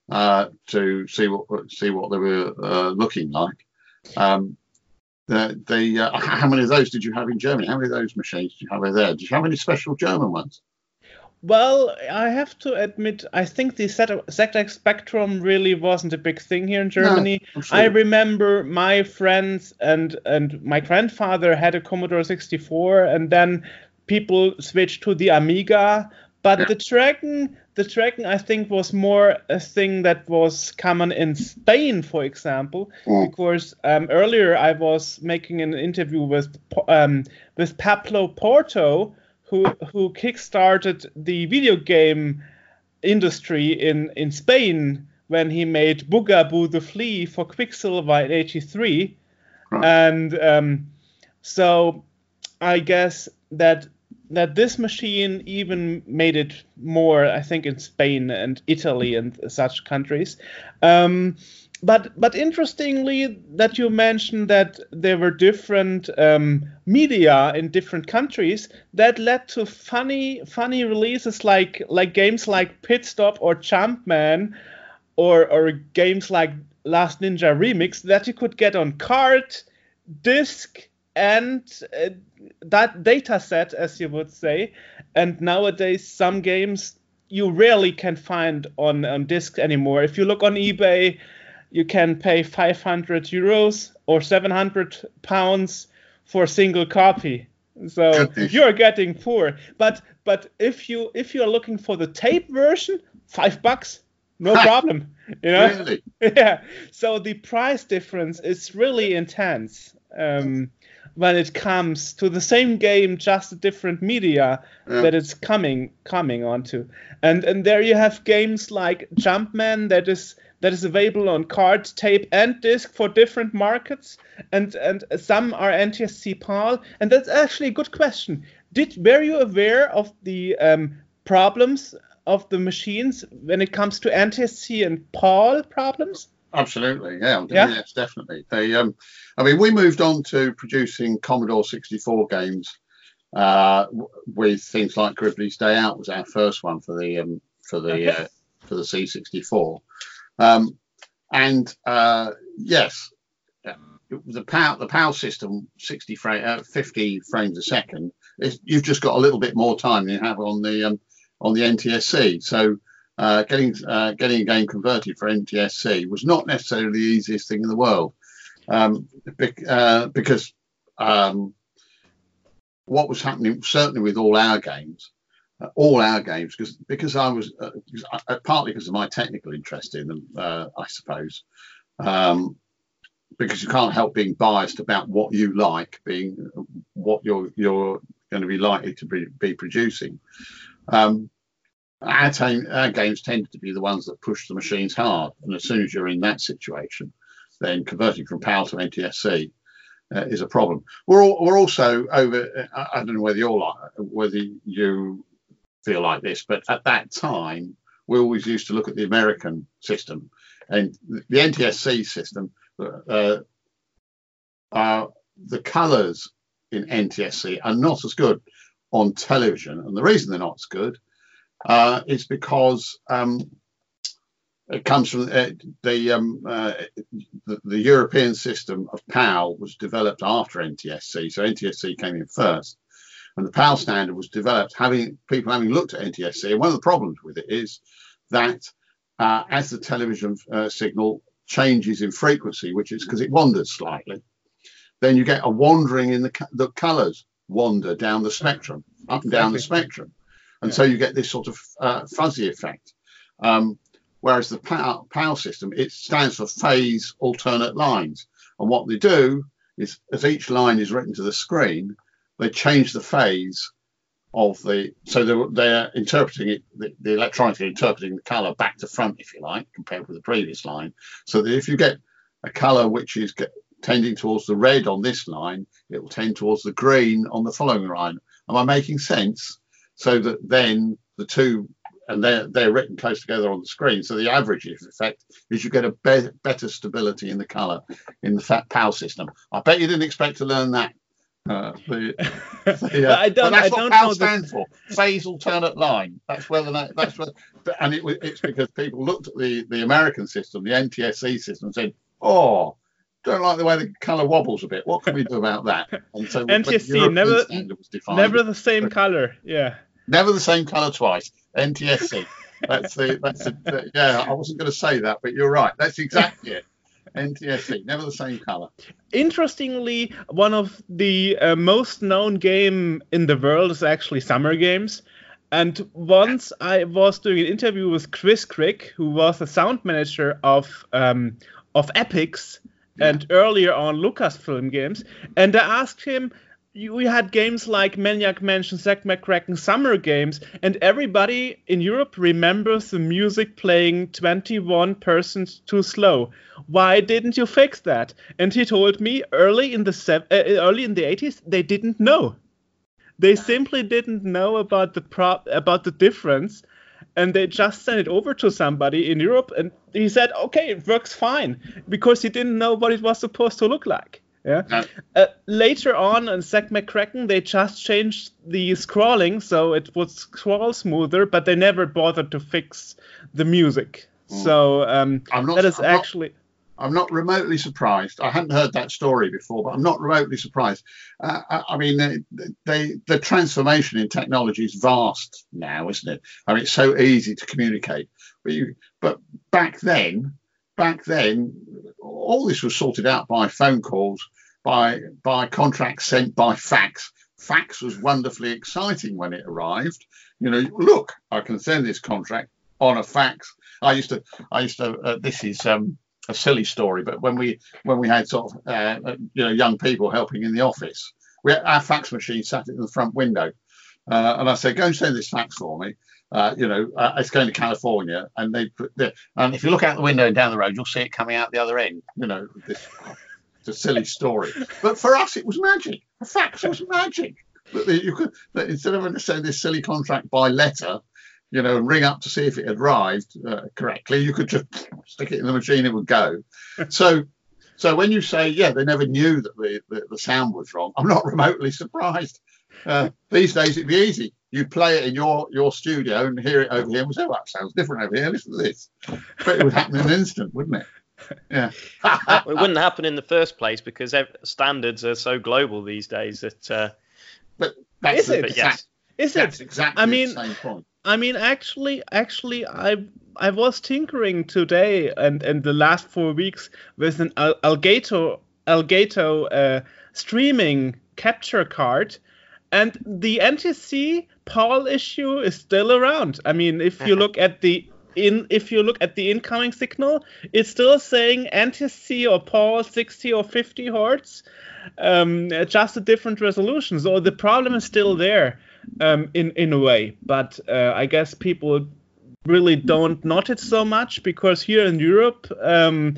uh, to see what see what they were uh, looking like. Um, the, the uh, how many of those did you have in Germany? How many of those machines did you have there? Did you have any special German ones? Well, I have to admit, I think the Z X Spectrum really wasn't a big thing here in Germany. No, I remember my friends and, and my grandfather had a Commodore sixty-four, and then people switched to the Amiga. But yeah. the Dragon, the Dragon, I think, was more a thing that was common in Spain, for example, yeah. because um, earlier I was making an interview with um, with Pablo Porto, who who kickstarted the video game industry in, in Spain when he made Bugaboo the Flea for Quicksilver in eighty-three. Right. And um, so I guess that that this machine even made it more, I think, in Spain and Italy and such countries. Um, But but interestingly, that you mentioned that there were different um, media in different countries that led to funny funny releases like like games like Pit Stop or Jumpman, or or games like Last Ninja Remix that you could get on card, disc, and uh, that data set, as you would say. And nowadays, some games you rarely can find on on disc anymore. If you look on eBay, you can pay five hundred euros or seven hundred pounds for a single copy. So Goodness. You're getting poor. But but if you if you're looking for the tape version, five bucks, no problem. You know? Really? Yeah. So the price difference is really intense um, when it comes to the same game, just a different media yeah. that it's coming coming onto. And and there you have games like Jumpman that is. That is available on card, tape, and disc for different markets, and and some are N T S C PAL. And that's actually a good question. Did were you aware of the um, problems of the machines when it comes to N T S C and PAL problems? Absolutely, yeah, yeah? Yes, definitely. They, um, I mean, we moved on to producing Commodore sixty-four games uh, with things like Grizzly's Day Out was our first one for the um, for the okay. uh, for the C sixty-four. Um, and uh, yes, the PAL, the PAL system, sixty frame, uh, fifty frames a second. It, you've just got a little bit more time than you have on the um, on the N T S C. So uh, getting uh, getting a game converted for N T S C was not necessarily the easiest thing in the world, um, be, uh, because um, what was happening certainly with all our games uh, all our games, because because I was uh, I, partly because of my technical interest in them, uh, I suppose, um, because you can't help being biased about what you like, being what you're you're going to be likely to be, be producing. Um, our, our games tended to be the ones that push the machines hard, and as soon as you're in that situation, then converting from PAL to N T S C uh, is a problem. We're, all, we're also over. I don't know whether you're like, whether you feel like this, but at that time, we always used to look at the American system, and the N T S C system. Uh, uh, the colours in N T S C are not as good on television, and the reason they're not as good uh, is because um, it comes from uh, the, um, uh, the the European system of PAL was developed after N T S C, so N T S C came in first, and the PAL standard was developed having people having looked at N T S C. And one of the problems with it is that uh, as the television uh, signal changes in frequency, which is because it wanders slightly, then you get a wandering in the the colors wander down the spectrum, up and down the spectrum, and yeah. So you get this sort of uh, fuzzy effect. Um, whereas the PAL, PAL system, it stands for phase alternate lines, and what they do is, as each line is written to the screen, they change the phase of the, so they're, they're interpreting it, the, the electronics are interpreting the color back to front, if you like, compared with the previous line, so that if you get a color which is get, tending towards the red on this line, it will tend towards the green on the following line. Am I making sense? So that then the two, and they're, they're written close together on the screen, so the average effect is you get a be better stability in the color in the fat PAL system. I bet you didn't expect to learn that. Uh, the, the, uh, I don't. That's I what don't PAL know stands the... for. Phase alternate line. That's where the. That's where. And it, it's because people looked at the the American system, the N T S C system, and said, "Oh, don't like the way the colour wobbles a bit. What can we do about that?" And so N T S C never was defined. Never the same colour. Yeah. Never the same colour twice. N T S C. That's the. That's the, the. Yeah, I wasn't going to say that, but you're right. That's exactly it. N T S C, never the same color. Interestingly, one of the uh, most known game in the world is actually Summer Games. And once I was doing an interview with Chris Crick, who was the sound manager of um, of Epix, yeah, and earlier on Lucasfilm Games, and I asked him, we had games like Maniac Mansion, Zack McCracken, Summer Games, and everybody in Europe remembers the music playing twenty-one percent too slow. Why didn't you fix that? And he told me early in the uh, early in the eighties they didn't know. They simply didn't know about the pro about the difference, and they just sent it over to somebody in Europe, and he said, "Okay, it works fine," because he didn't know what it was supposed to look like. Yeah. No. Uh, later on in Zack McCracken, they just changed the scrolling so it would scroll smoother, but they never bothered to fix the music. Mm. So um, I'm not, that is I'm actually. Not, I'm not remotely surprised. I hadn't heard that story before, but I'm not remotely surprised. Uh, I, I mean, they, they, the transformation in technology is vast now, isn't it? I mean, it's so easy to communicate, but you, but back then. Back then, all this was sorted out by phone calls, by by contracts sent by fax. Fax was wonderfully exciting when it arrived. You know, look, I can send this contract on a fax. I used to, I used to. Uh, this is um, a silly story, but when we when we had sort of uh, you know young people helping in the office, we had, our fax machine sat in the front window, uh, and I said, "Go and send this fax for me." Uh, you know, uh, it's going to California, and they put the, and if you look out the window and down the road, you'll see it coming out the other end. You know, this, it's a silly story, but for us, it was magic. The fax was magic. That you could, that instead of having to send this silly contract by letter, you know, and ring up to see if it had arrived uh, correctly, you could just stick it in the machine; it would go. So, so when you say, yeah, they never knew that the the, the sound was wrong, I'm not remotely surprised. Uh, these days, it'd be easy. You play it in your, your studio and hear it over here and say, "Oh, that sounds different over here. Listen to this." But it would happen in an instant, wouldn't it? Yeah. It wouldn't happen in the first place because standards are so global these days that. Uh, but that's is it? Bit, yes. Is that's it? Exactly. I mean, the same point. I mean, actually, actually, I I was tinkering today and and the last four weeks with an Al Elgato Elgato uh, streaming capture card. And the N T C P A L issue is still around. I mean, if you look at the in if you look at the incoming signal, it's still saying N T C or P A L sixty or fifty hertz, um, just a different resolution. So the problem is still there, um, in in a way. But uh, I guess people really don't notice so much, because here in Europe, um,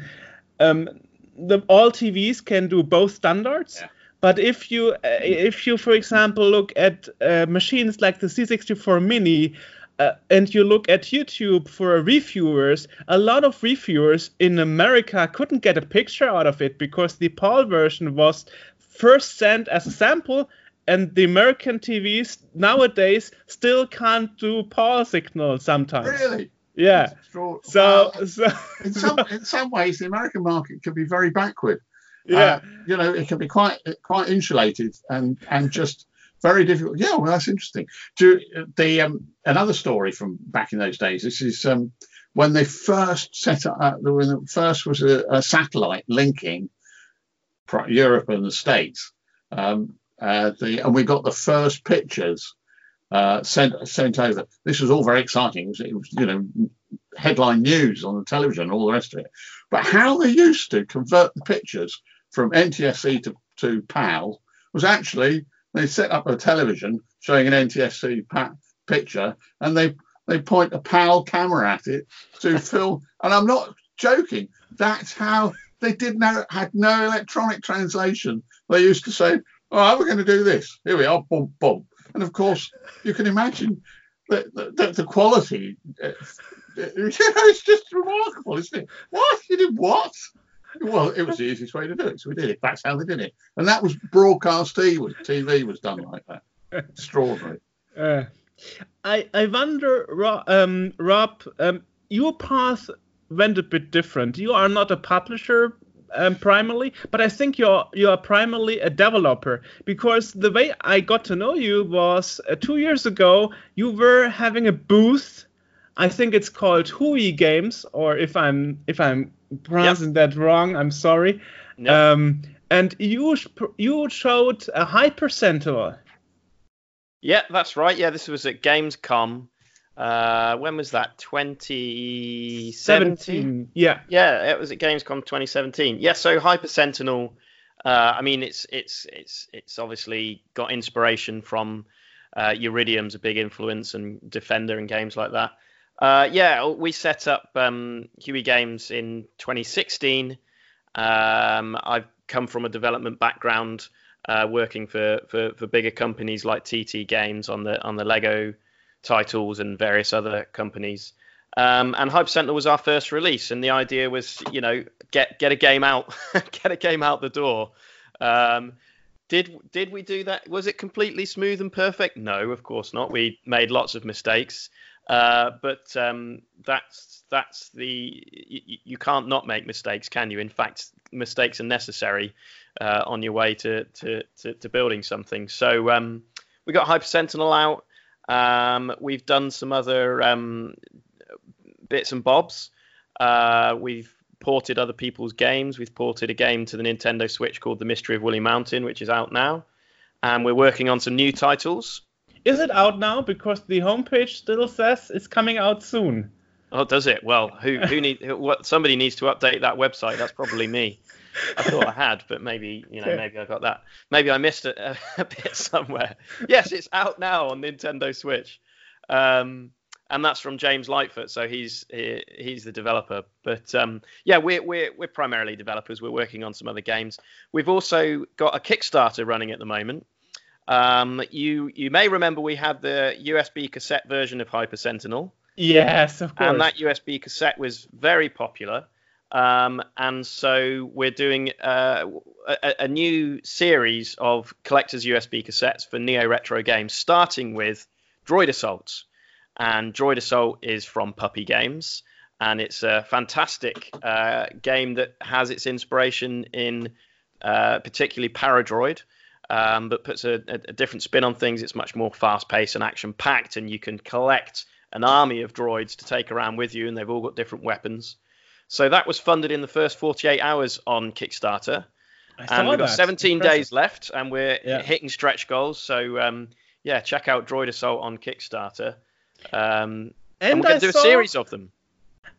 um, the all T Vs can do both standards. Yeah. But if you, if you, for example, look at uh, machines like the C sixty-four Mini, uh, and you look at YouTube for reviewers, a lot of reviewers in America couldn't get a picture out of it because the P A L version was first sent as a sample, and the American T Vs nowadays still can't do P A L signals sometimes. Really? Yeah. So, well, so in some in some ways, the American market could be very backward. Yeah, uh, you know, it can be quite quite insulated and and just very difficult. Yeah, well, that's interesting. Do the um, another story from back in those days. This is um, when they first set up. Uh, when the first was a, a satellite linking Europe and the States. Um, uh, the and we got the first pictures uh, sent sent over. This was all very exciting. It was, it was you know, headline news on the television, all the rest of it. But how they used to convert the pictures from N T S C to, to P A L was actually they set up a television showing an N T S C pa- picture, and they they point a P A L camera at it to film. And I'm not joking. That's how they did. No, had no electronic translation. They used to say, "Oh, we're going to do this. Here we are, boom, boom." And of course, you can imagine that the, the, the quality. Uh, it's just remarkable, isn't it? What? You did what? Well, it was the easiest way to do it, so we did it. That's how they did it. And that was broadcast T V. T V was done like that. Extraordinary. Uh, I, I wonder, um, Rob, um, your path went a bit different. You are not a publisher um, primarily, but I think you're you're primarily a developer, because the way I got to know you was uh, two years ago, you were having a booth. I think it's called Hui Games, or if I'm if I'm pronouncing yep. that wrong, I'm sorry. Nope. Um, and you sh- you showed a high percentile. Yeah, that's right. Yeah, this was at Gamescom. Uh, when was that? twenty seventeen Yeah. Yeah, it was at Gamescom twenty seventeen Yeah, so high percentile. Uh, I mean, it's it's it's it's obviously got inspiration from uh, Uridium's a big influence, and Defender and games like that. Uh, yeah, we set up um, Huey Games in twenty sixteen Um, I've come from a development background, uh, working for, for, for bigger companies like T T Games on the on the Lego titles and various other companies. Um, and Hype Center was our first release, and the idea was, you know, get get a game out, get a game out the door. Um, did did we do that? Was it completely smooth and perfect? No, of course not. We made lots of mistakes. Uh, but um, that's that's the you, you can't not make mistakes, can you? In fact, mistakes are necessary uh, on your way to, to, to, to building something. So um, we got Hyper Sentinel out. Um, we've done some other um, bits and bobs. Uh, we've ported other people's games. We've ported a game to the Nintendo Switch called The Mystery of Woolly Mountain, which is out now, and we're working on some new titles. Is it out now? Because the homepage still says it's coming out soon. Oh, does it? Well, who who need what? Somebody needs to update that website. That's probably me. I thought I had, but maybe you know, yeah. maybe I got that. Maybe I missed it a, a bit somewhere. Yes, it's out now on Nintendo Switch, um, and that's from James Lightfoot. So he's he, he's the developer. But um, yeah, we're we're we're primarily developers. We're working on some other games. We've also got a Kickstarter running at the moment. Um, you you may remember we had the U S B cassette version of Hyper Sentinel. Yes, of course. And that U S B cassette was very popular. Um, and so we're doing uh, a, a new series of collector's U S B cassettes for Neo Retro games, starting with Droid Assault. And Droid Assault is from Puppy Games. And it's a fantastic uh, game that has its inspiration in uh, particularly Paradroid. Um, but puts a, a different spin on things. It's much more fast-paced and action-packed, and you can collect an army of droids to take around with you, and they've all got different weapons. So that was funded in the first forty-eight hours on Kickstarter. And we've got seventeen days left, and we're yeah. hitting stretch goals. So, um, yeah, check out Droid Assault on Kickstarter. Um, and, and we're going to do saw, a series of them.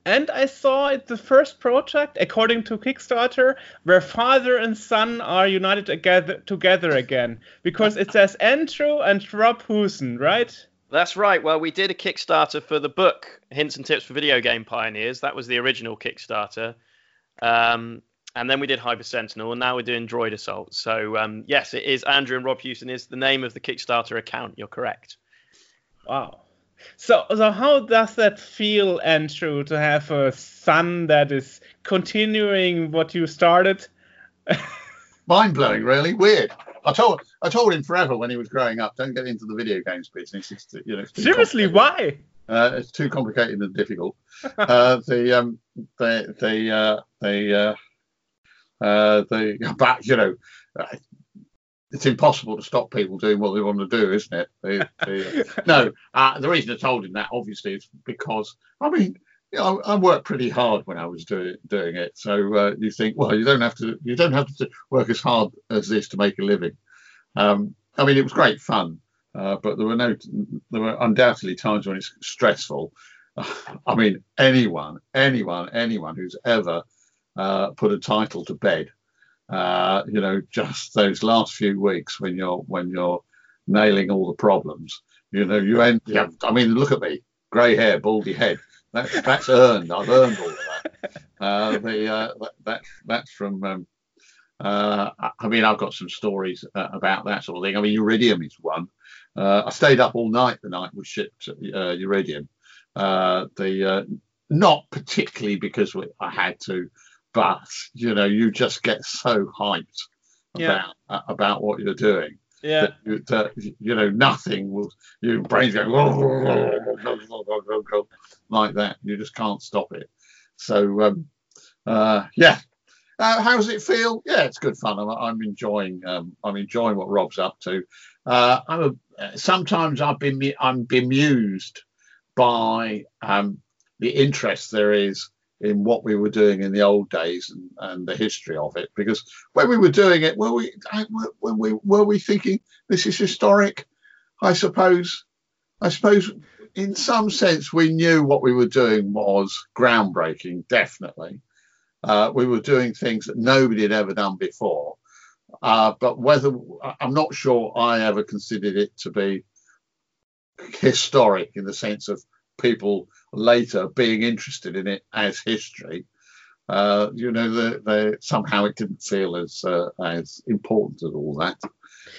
And I saw it, the first project, according to Kickstarter, where father and son are united together, together again. Because it says Andrew and Rob Hewson, right? That's right. Well, we did a Kickstarter for the book, Hints and Tips for Video Game Pioneers. That was the original Kickstarter. Um, and then we did Hyper Sentinel, and now we're doing Droid Assault. So, um, yes, it is Andrew and Rob Hewson is the name of the Kickstarter account. You're correct. Wow. So, so how does that feel, Andrew, to have a son that is continuing what you started? Mind-blowing, really. Weird. I told I told him forever when he was growing up, don't get into the video games business. It's, you know, it's seriously, why? Uh, it's too complicated and difficult. uh, the um, the the uh, the uh, uh, the but you know, uh, it's impossible to stop people doing what they want to do, isn't it? The, the, uh, no, uh, the reason I told him that obviously is because I mean, you know, I, I worked pretty hard when I was do, doing it. So uh, you think, well, you don't have to you don't have to work as hard as this to make a living. Um, I mean, it was great fun. Uh, but there were no, there were undoubtedly times when it's stressful. I mean, anyone, anyone, anyone who's ever uh, put a title to bed, uh, you know, just those last few weeks when you're when you're nailing all the problems, you know, you end. Yeah. I mean, look at me, grey hair, baldy head. That's that's earned. I've earned all of that. Uh, the uh, that, that that's from. Um, uh, I mean, I've got some stories uh, about that sort of thing. I mean, Uridium is one. Uh, I stayed up all night the night we shipped uh, Uridium. Uh, the uh, not particularly because we, I had to, but you know, you just get so hyped yeah. about uh, about what you're doing. Yeah. That you, that, you know, nothing will. Your brain's going like that. You just can't stop it. So um, uh, yeah. Uh, how does it feel? Yeah, it's good fun. I'm, I'm enjoying. Um, I'm enjoying what Rob's up to. Uh, I'm a, sometimes I've been I'm bemused by um, the interest there is in what we were doing in the old days and, and the history of it. Because when we were doing it, were we were we were we thinking this is historic? I suppose. I suppose in some sense we knew what we were doing was groundbreaking. Definitely, uh, we were doing things that nobody had ever done before. Uh, but whether I'm not sure I ever considered it to be historic in the sense of people later being interested in it as history. Uh, you know, the, the, somehow it didn't feel as uh, as important as all that.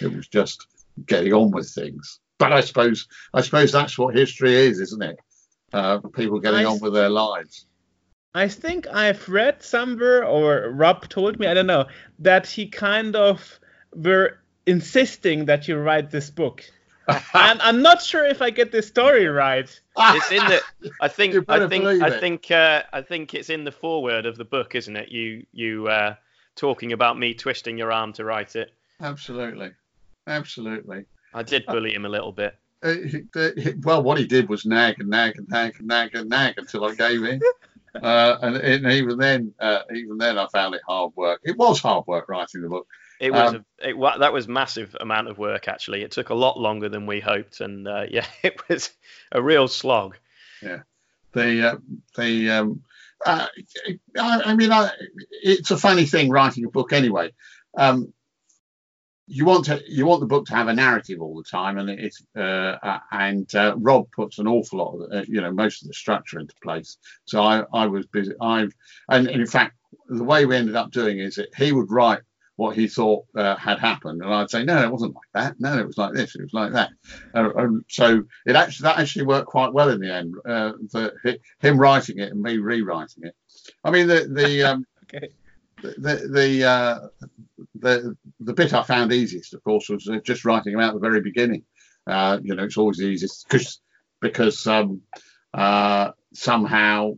It was just getting on with things. But I suppose I suppose that's what history is, isn't it? Uh, people getting on with their lives. I think I've read somewhere, or Rob told me, I don't know, that he kind of were insisting that you write this book. And I'm not sure if I get this story right. It's in the. I think. I think. I think. Uh, I think it's in the foreword of the book, isn't it? You. You uh, talking about me twisting your arm to write it. Absolutely. Absolutely. I did bully him a little bit. Uh, well, what he did was nag and nag and nag and nag and nag until I gave in. Uh, and, and even then, uh, even then, I found it hard work. It was hard work writing the book. It was um, a, it, that was massive amount of work. Actually, it took a lot longer than we hoped, and uh, yeah, it was a real slog. Yeah, the uh, the um, uh, I, I mean, I, it's a funny thing writing a book anyway. Um, you want to you want the book to have a narrative all the time, and it's uh, uh, and uh, Rob puts an awful lot of uh, you know most of the structure into place. So I I was busy. I've and, and in fact the way we ended up doing is that he would write what he thought uh, had happened, and I'd say no, it wasn't like that. No, it was like this. It was like that. Uh, and so it actually that actually worked quite well in the end. Uh, the, him writing it and me rewriting it. I mean the the um, okay. the the, uh, the the bit I found easiest, of course, was just writing about the very beginning. Uh, you know, it's always the easiest because because um, uh, somehow.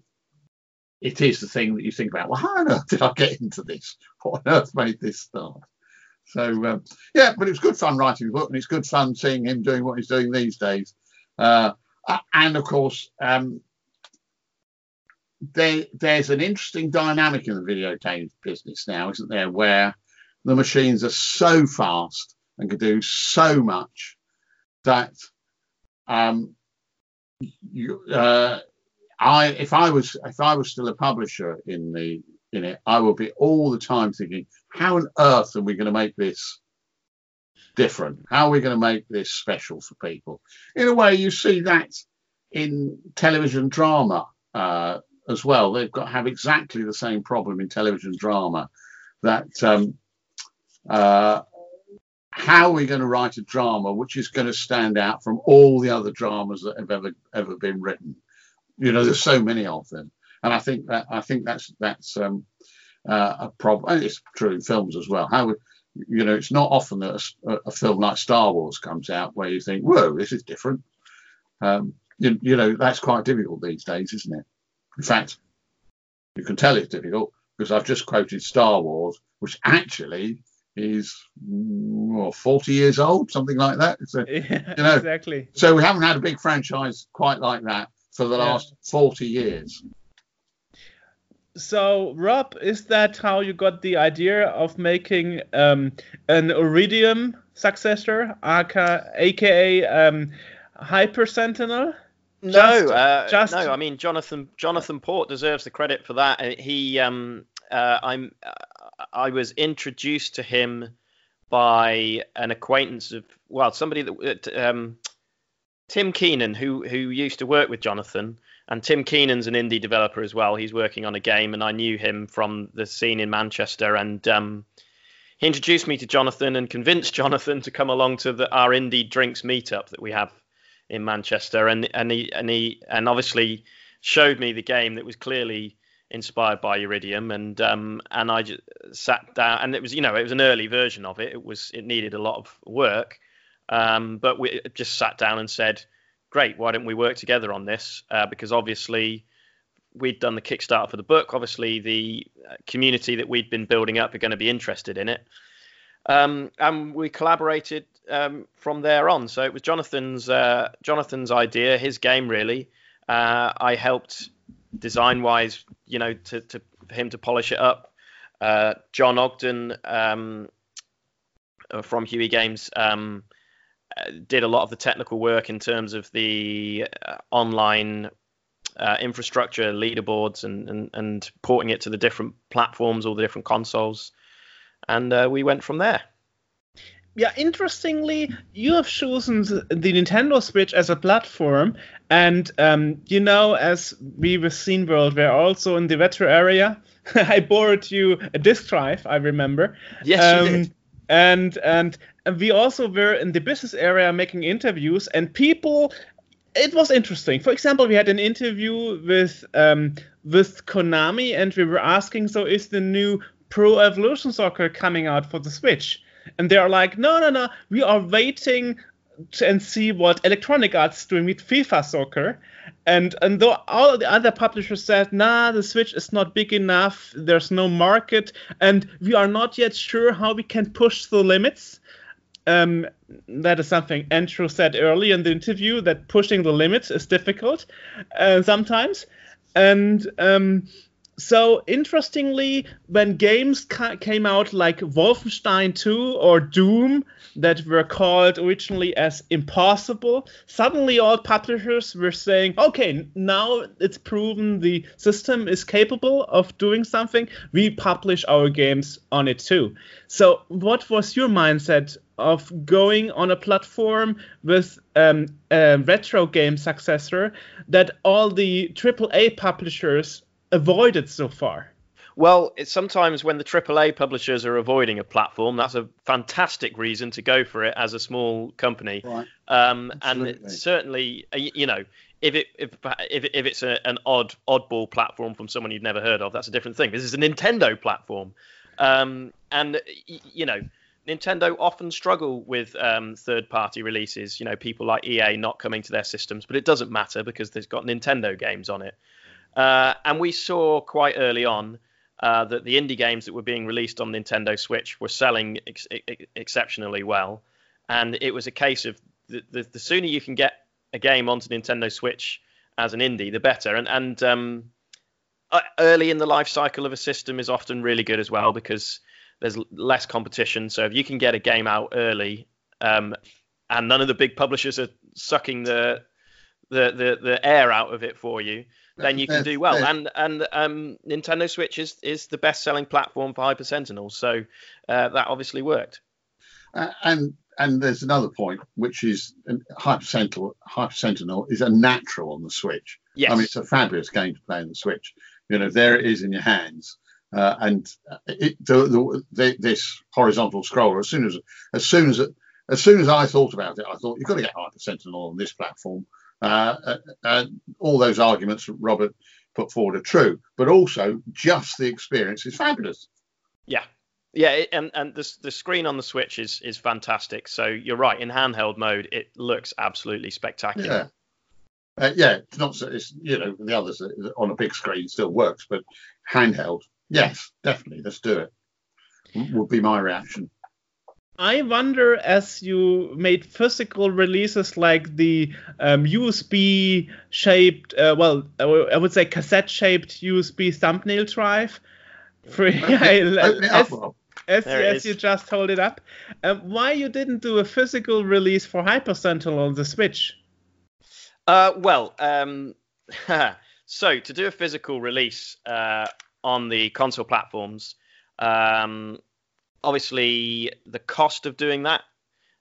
It is the thing that you think about. Well, how on earth did I get into this? What on earth made this start? So, um, yeah, but it was good fun writing the book, and it's good fun seeing him doing what he's doing these days. Uh, and, of course, um, there, there's an interesting dynamic in the video games business now, isn't there, where the machines are so fast and can do so much that um, you, uh, I, if I was, if I was still a publisher in the in it, I would be all the time thinking, how on earth are we going to make this different? How are we going to make this special for people? In a way, you see that in television drama uh, as well. They've got have exactly the same problem in television drama. That um, uh, how are we going to write a drama which is going to stand out from all the other dramas that have ever ever been written? You know, there's so many of them, and I think that I think that's that's um, uh, a problem. And it's true in films as well. How we, you know, it's not often that a, a film like Star Wars comes out where you think, "Whoa, this is different." Um, you, you know, that's quite difficult these days, isn't it? In fact, you can tell it's difficult because I've just quoted Star Wars, which actually is well, forty years old, something like that. So, yeah, you know, exactly. So we haven't had a big franchise quite like that for the last yeah. forty years. So, Rob, is that how you got the idea of making um, an Iridium successor, aka um, Hyper Sentinel? No, just, uh, just... no. I mean, Jonathan Jonathan Port deserves the credit for that. He, um, uh, I'm, I was introduced to him by an acquaintance of, well, somebody that um, Tim Keenan, who who used to work with Jonathan. And Tim Keenan's an indie developer as well. He's working on a game, and I knew him from the scene in Manchester. And um, he introduced me to Jonathan and convinced Jonathan to come along to the, our indie drinks meetup that we have in Manchester. And and he and he and obviously showed me the game that was clearly inspired by Iridium. And um, and I just sat down, and it was you know it was an early version of it. It was it needed a lot of work, um, but we just sat down and said, great, why don't we work together on this? Uh, because obviously we'd done the Kickstarter for the book. Obviously the community that we'd been building up are going to be interested in it. Um, and we collaborated um, from there on. So it was Jonathan's uh, Jonathan's idea, his game really. Uh, I helped design-wise, you know, to, to for him to polish it up. Uh, John Ogden um, from Huey Games um did a lot of the technical work in terms of the uh, online uh, infrastructure, leaderboards, and, and and porting it to the different platforms, all the different consoles, and uh, we went from there. Yeah, interestingly, you have chosen the Nintendo Switch as a platform, and um, you know, as we with SceneWorld, we're also in the retro area. I borrowed you a disk drive, I remember. Yes, um, you did. And and we also were in the business area making interviews, and people, it was interesting. For example, we had an interview with um, with Konami, and we were asking, so is the new Pro Evolution Soccer coming out for the Switch? And they are like, no, no, no, we are waiting to, and see what Electronic Arts is doing with FIFA Soccer. And and though all the other publishers said, nah, the Switch is not big enough, there's no market, and we are not yet sure how we can push the limits. Um, that is something Andrew said early in the interview, that pushing the limits is difficult uh, sometimes. And um, so, interestingly, when games ca came out like Wolfenstein two or Doom, that were called originally as impossible, suddenly all publishers were saying, okay, now it's proven the system is capable of doing something, we publish our games on it too. So what was your mindset of going on a platform with um, a retro game successor that all the triple A publishers avoided so far? Well, it's sometimes when the triple A publishers are avoiding a platform, that's a fantastic reason to go for it as a small company. Right. Um, and it certainly, you know, if it if if, if it's a, an odd oddball platform from someone you've never heard of, that's a different thing. This is a Nintendo platform, um, and you know, Nintendo often struggle with um, third-party releases. You know, people like E A not coming to their systems, but it doesn't matter because they've got Nintendo games on it. Uh, and we saw quite early on Uh, that the indie games that were being released on Nintendo Switch were selling ex ex exceptionally well. And it was a case of the, the, the sooner you can get a game onto Nintendo Switch as an indie, the better. And, and um, early in the life cycle of a system is often really good as well, because there's less competition. So if you can get a game out early, um, and none of the big publishers are sucking the the the, the air out of it for you, then you can do well. And and um, Nintendo Switch is is the best selling platform for Hyper Sentinel, so uh, that obviously worked. Uh, and and there's another point, which is Hyper Sentinel. Hyper Sentinel is a natural on the Switch. Yes, I mean, it's a fabulous game to play on the Switch. You know, there it is in your hands, uh, and it, the, the, the, this horizontal scroller. As soon as as soon as as soon as I thought about it, I thought you've got to get Hyper Sentinel on this platform. Uh, uh, uh, all those arguments that Robert put forward are true, but also just the experience is fabulous. Yeah. Yeah, and, and the, the screen on the Switch is, is fantastic. So you're right, in handheld mode, it looks absolutely spectacular. Yeah, uh, yeah it's not, it's, you know, the others on a big screen still works, but handheld, yes, definitely, let's do it, would be my reaction. I wonder, as you made physical releases like the um, U S B-shaped, uh, well, I would say cassette-shaped U S B thumbnail drive, for, as, as, as you just hold it up, um, why you didn't do a physical release for Hyper Sentinel on the Switch? Uh, well, um, so to do a physical release uh, on the console platforms, um, obviously, the cost of doing that,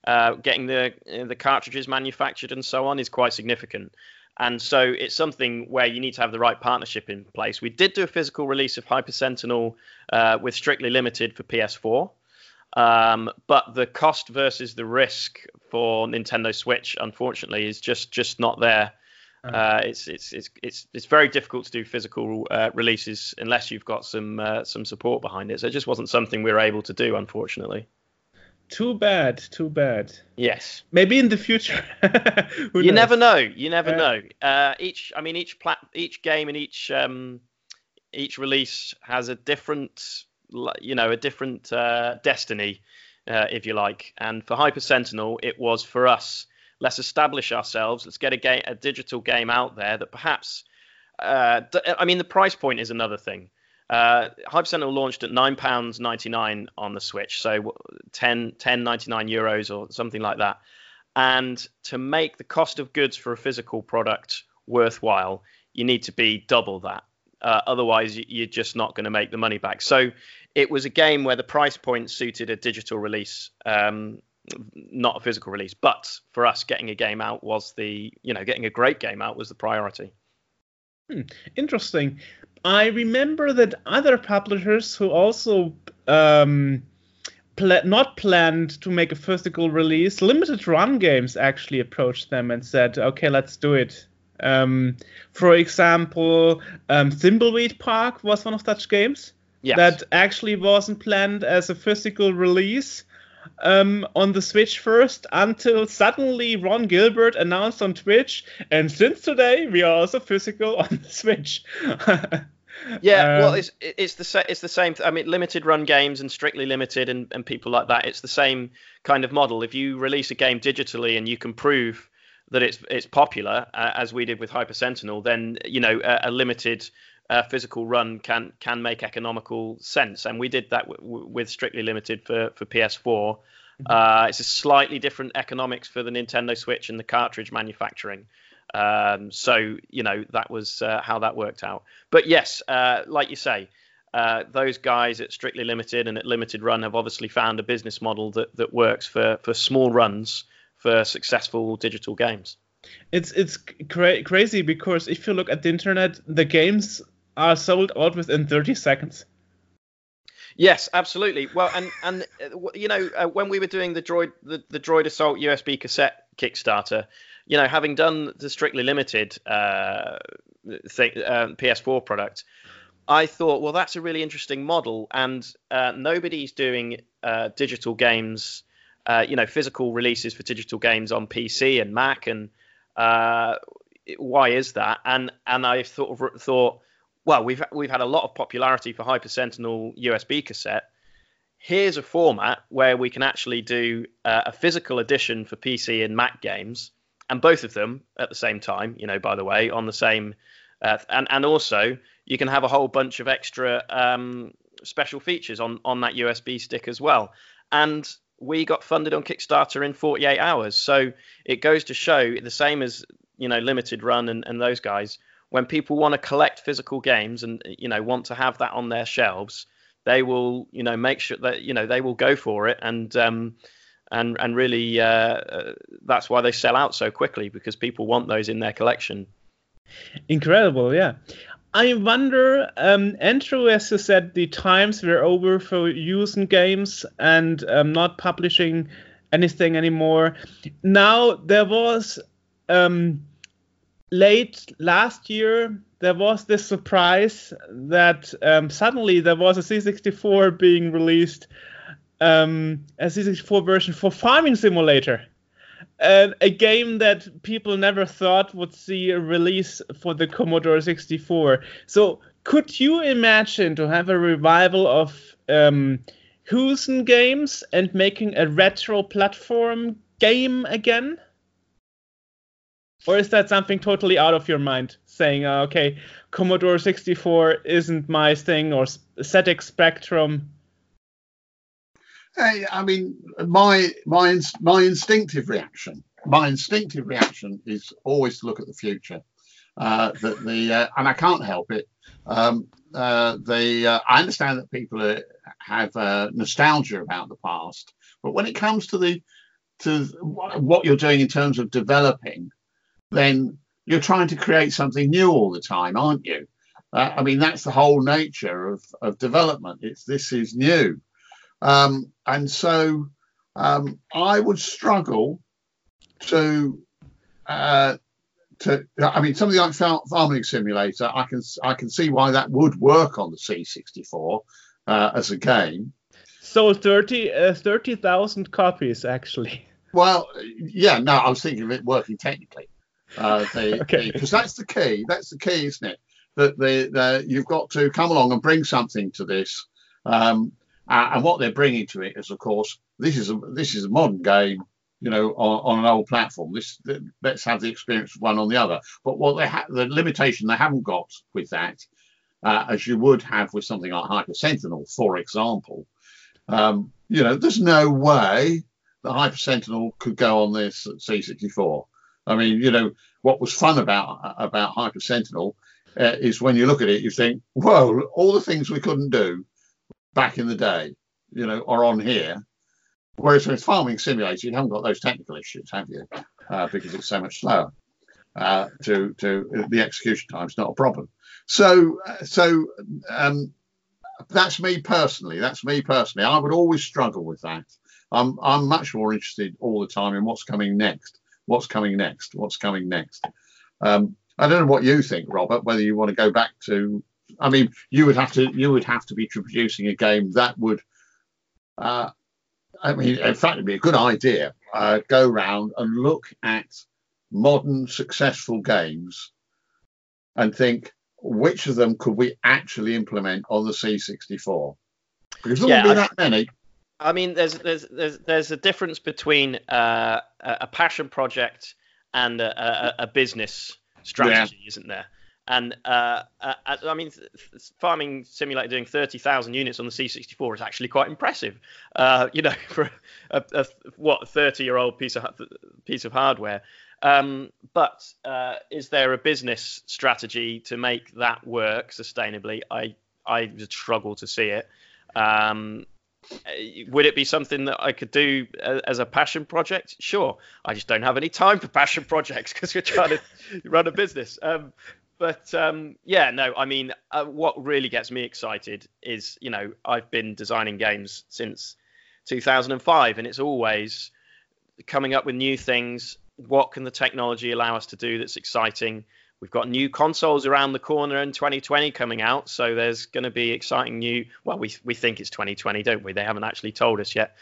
uh, getting the the cartridges manufactured and so on, is quite significant. And so it's something where you need to have the right partnership in place. We did do a physical release of Hyper Sentinel uh, with Strictly Limited for P S four. Um, but the cost versus the risk for Nintendo Switch, unfortunately, is just just not there. Uh, it's it's it's it's it's very difficult to do physical uh, releases unless you've got some uh, some support behind it. So it just wasn't something we were able to do, unfortunately. Too bad, too bad. Yes. Maybe in the future. Who you knows? Never know. You never uh, know. Uh, each I mean each plat each game and each um each release has a different you know a different uh, destiny, uh, if you like. And for Hyper Sentinel, it was for us. Let's establish ourselves. Let's get a, game, a digital game out there that perhaps... Uh, I mean, the price point is another thing. Uh, Hyper Sentinel launched at nine pounds ninety-nine on the Switch, so ten ninety-nine euros or something like that. And to make the cost of goods for a physical product worthwhile, you need to be double that. Uh, otherwise, you're just not going to make the money back. So it was a game where the price point suited a digital release, um not a physical release, but for us, getting a game out was the, you know, getting a great game out was the priority. Hmm, interesting. I remember that other publishers who also um, pl- not planned to make a physical release, Limited Run Games actually approached them and said, okay, let's do it. Um, for example, um, Thimbleweed Park was one of such games. Yes. That actually wasn't planned as a physical release. Um, on the Switch first, until suddenly Ron Gilbert announced on Twitch, and since today we are also physical on the Switch. Yeah, um, well, it's it's the sa- it's the same. Th- I mean, Limited Run Games and Strictly Limited and, and people like that. It's the same kind of model. If you release a game digitally and you can prove that it's it's popular, uh, as we did with Hyper Sentinel, then you know a, a limited. Uh, physical run can can make economical sense, and we did that w- w- with Strictly Limited for for P S four. Uh, it's a slightly different economics for the Nintendo Switch and the cartridge manufacturing. Um, so you know that was uh, how that worked out. But yes, uh, like you say, uh, those guys at Strictly Limited and at Limited Run have obviously found a business model that that works for for small runs for successful digital games. It's it's cra- crazy because if you look at the internet, the games are sold out within thirty seconds. Yes, absolutely. Well, and and uh, you know, uh, when we were doing the droid the, the droid assault U S B cassette Kickstarter, you know, having done the Strictly Limited uh, thing, uh, P S four product, I thought, well, that's a really interesting model, and uh, nobody's doing uh, digital games, uh, you know, physical releases for digital games on P C and Mac, and uh, why is that? And and I sort of thought. Well, we've we've had a lot of popularity for Hyper Sentinel U S B cassette. Here's a format where we can actually do uh, a physical edition for P C and Mac games, and both of them at the same time. You know, by the way, on the same, uh, and and also you can have a whole bunch of extra um, special features on, on that U S B stick as well. And we got funded on Kickstarter in forty-eight hours. So it goes to show, the same as, you know, Limited Run and, and those guys, when people want to collect physical games and, you know, want to have that on their shelves, they will, you know, make sure that, you know, they will go for it. And, um, and, and really, uh, uh, that's why they sell out so quickly, because people want those in their collection. Incredible. Yeah. I wonder, um, Andrew, as you said, the times were over for Hewson Games and um, not publishing anything anymore. Now, there was, um, late last year, there was this surprise that um, suddenly there was a C sixty-four being released, um, a C sixty-four version for Farming Simulator. Uh, a game that people never thought would see a release for the Commodore sixty-four. So could you imagine to have a revival of um, Hewson Games and making a retro platform game again? Or is that something totally out of your mind, saying, uh, okay, Commodore sixty-four isn't my thing, or Z X Spectrum? I, I mean, my my my instinctive reaction, my instinctive reaction is always to look at the future. Uh, that the uh, and I can't help it. Um, uh, the uh, I understand that people are, have uh, nostalgia about the past, but when it comes to the to what you're doing in terms of developing, then you're trying to create something new all the time, aren't you? Uh, I mean, that's the whole nature of, of development. It's this is new. Um, and so um, I would struggle to, uh, to. I mean, something like Farming Simulator, I can I can see why that would work on the C sixty-four uh, as a game. So thirty thousand copies, actually. Well, yeah, no, I was thinking of it working technically. Uh, the, okay. Because that's the key. That's the key, isn't it? That the, the you've got to come along and bring something to this, um, uh, and what they're bringing to it is, of course, this is a, this is a modern game, you know, on, on an old platform. This let's have the experience of one on the other. But what they ha the limitation they haven't got with that, uh, as you would have with something like Hyper Sentinel, for example, um, you know, there's no way that Hyper Sentinel could go on this at C sixty-four. I mean, you know, what was fun about about Hyper Sentinel uh, is when you look at it, you think, whoa, all the things we couldn't do back in the day, you know, are on here. Whereas with Farming Simulator, you haven't got those technical issues, have you? Uh, because it's so much slower. Uh, to to the execution time is not a problem. So so um, that's me personally. That's me personally. I would always struggle with that. I'm I'm much more interested all the time in what's coming next. What's coming next? What's coming next? Um, I don't know what you think, Robert. Whether you want to go back to, I mean, you would have to, you would have to be producing a game that would, uh, I mean, in fact, it'd be a good idea. Uh, go round and look at modern successful games, and think which of them could we actually implement on the C sixty-four? Because there yeah, wouldn't be I that many. I mean, there's there's there's there's a difference between uh, a passion project and a, a, a business strategy, yeah. Isn't there? And uh, uh, I mean, Farming Simulator doing thirty thousand units on the C sixty-four is actually quite impressive. Uh, you know, for a, a, what thirty-year-old piece of piece of hardware. Um, but uh, is there a business strategy to make that work sustainably? I I struggle to see it. Um, Would it be something that I could do as a passion project? Sure. I just don't have any time for passion projects because we're trying to run a business. Um, but um, yeah, no, I mean, uh, what really gets me excited is, you know, I've been designing games since two thousand five, and it's always coming up with new things. What can the technology allow us to do that's exciting? We've got new consoles around the corner in twenty twenty coming out. So there's going to be exciting new. Well, we we think it's twenty twenty, don't we? They haven't actually told us yet.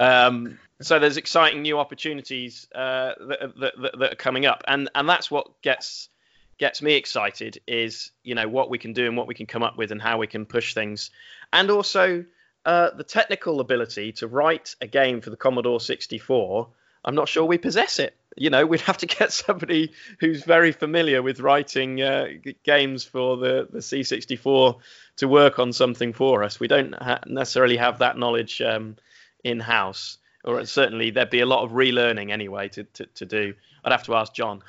Um, so there's exciting new opportunities uh, that, that, that are coming up. And and that's what gets gets me excited is, you know, what we can do and what we can come up with and how we can push things. And also uh, the technical ability to write a game for the Commodore sixty-four. I'm not sure we possess it. you know, we'd have to get somebody who's very familiar with writing uh, games for the, the C sixty-four to work on something for us. We don't ha- necessarily have that knowledge um, in-house, or certainly there'd be a lot of relearning anyway to, to, to do. I'd have to ask John.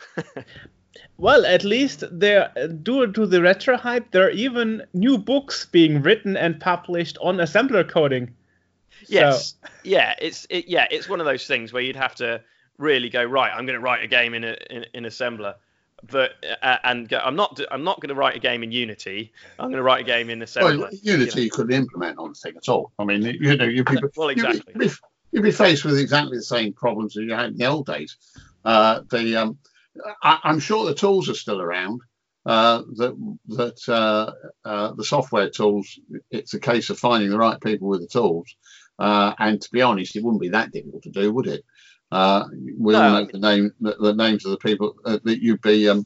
Well, at least there, due to the retro hype, there are even new books being written and published on assembler coding. Yes, so. yeah, it's it, yeah, it's one of those things where you'd have to really go, right, I'm going to write a game in a, in, in assembler, but uh, and go, I'm not I'm not going to write a game in Unity. I'm going to write a game in assembler. Well, Unity you, you know. couldn't implement on the thing at all. I mean, you know, you'd be, well, exactly. you'd, be, you'd be faced with exactly the same problems that you had in the old days. Uh, the um. I, I'm sure the tools are still around, uh, that that uh, uh, the software tools, it's a case of finding the right people with the tools. Uh, and to be honest, it wouldn't be that difficult to do, would it? Uh, we all know the, name, the, the names of the people uh, that you'd be. Um,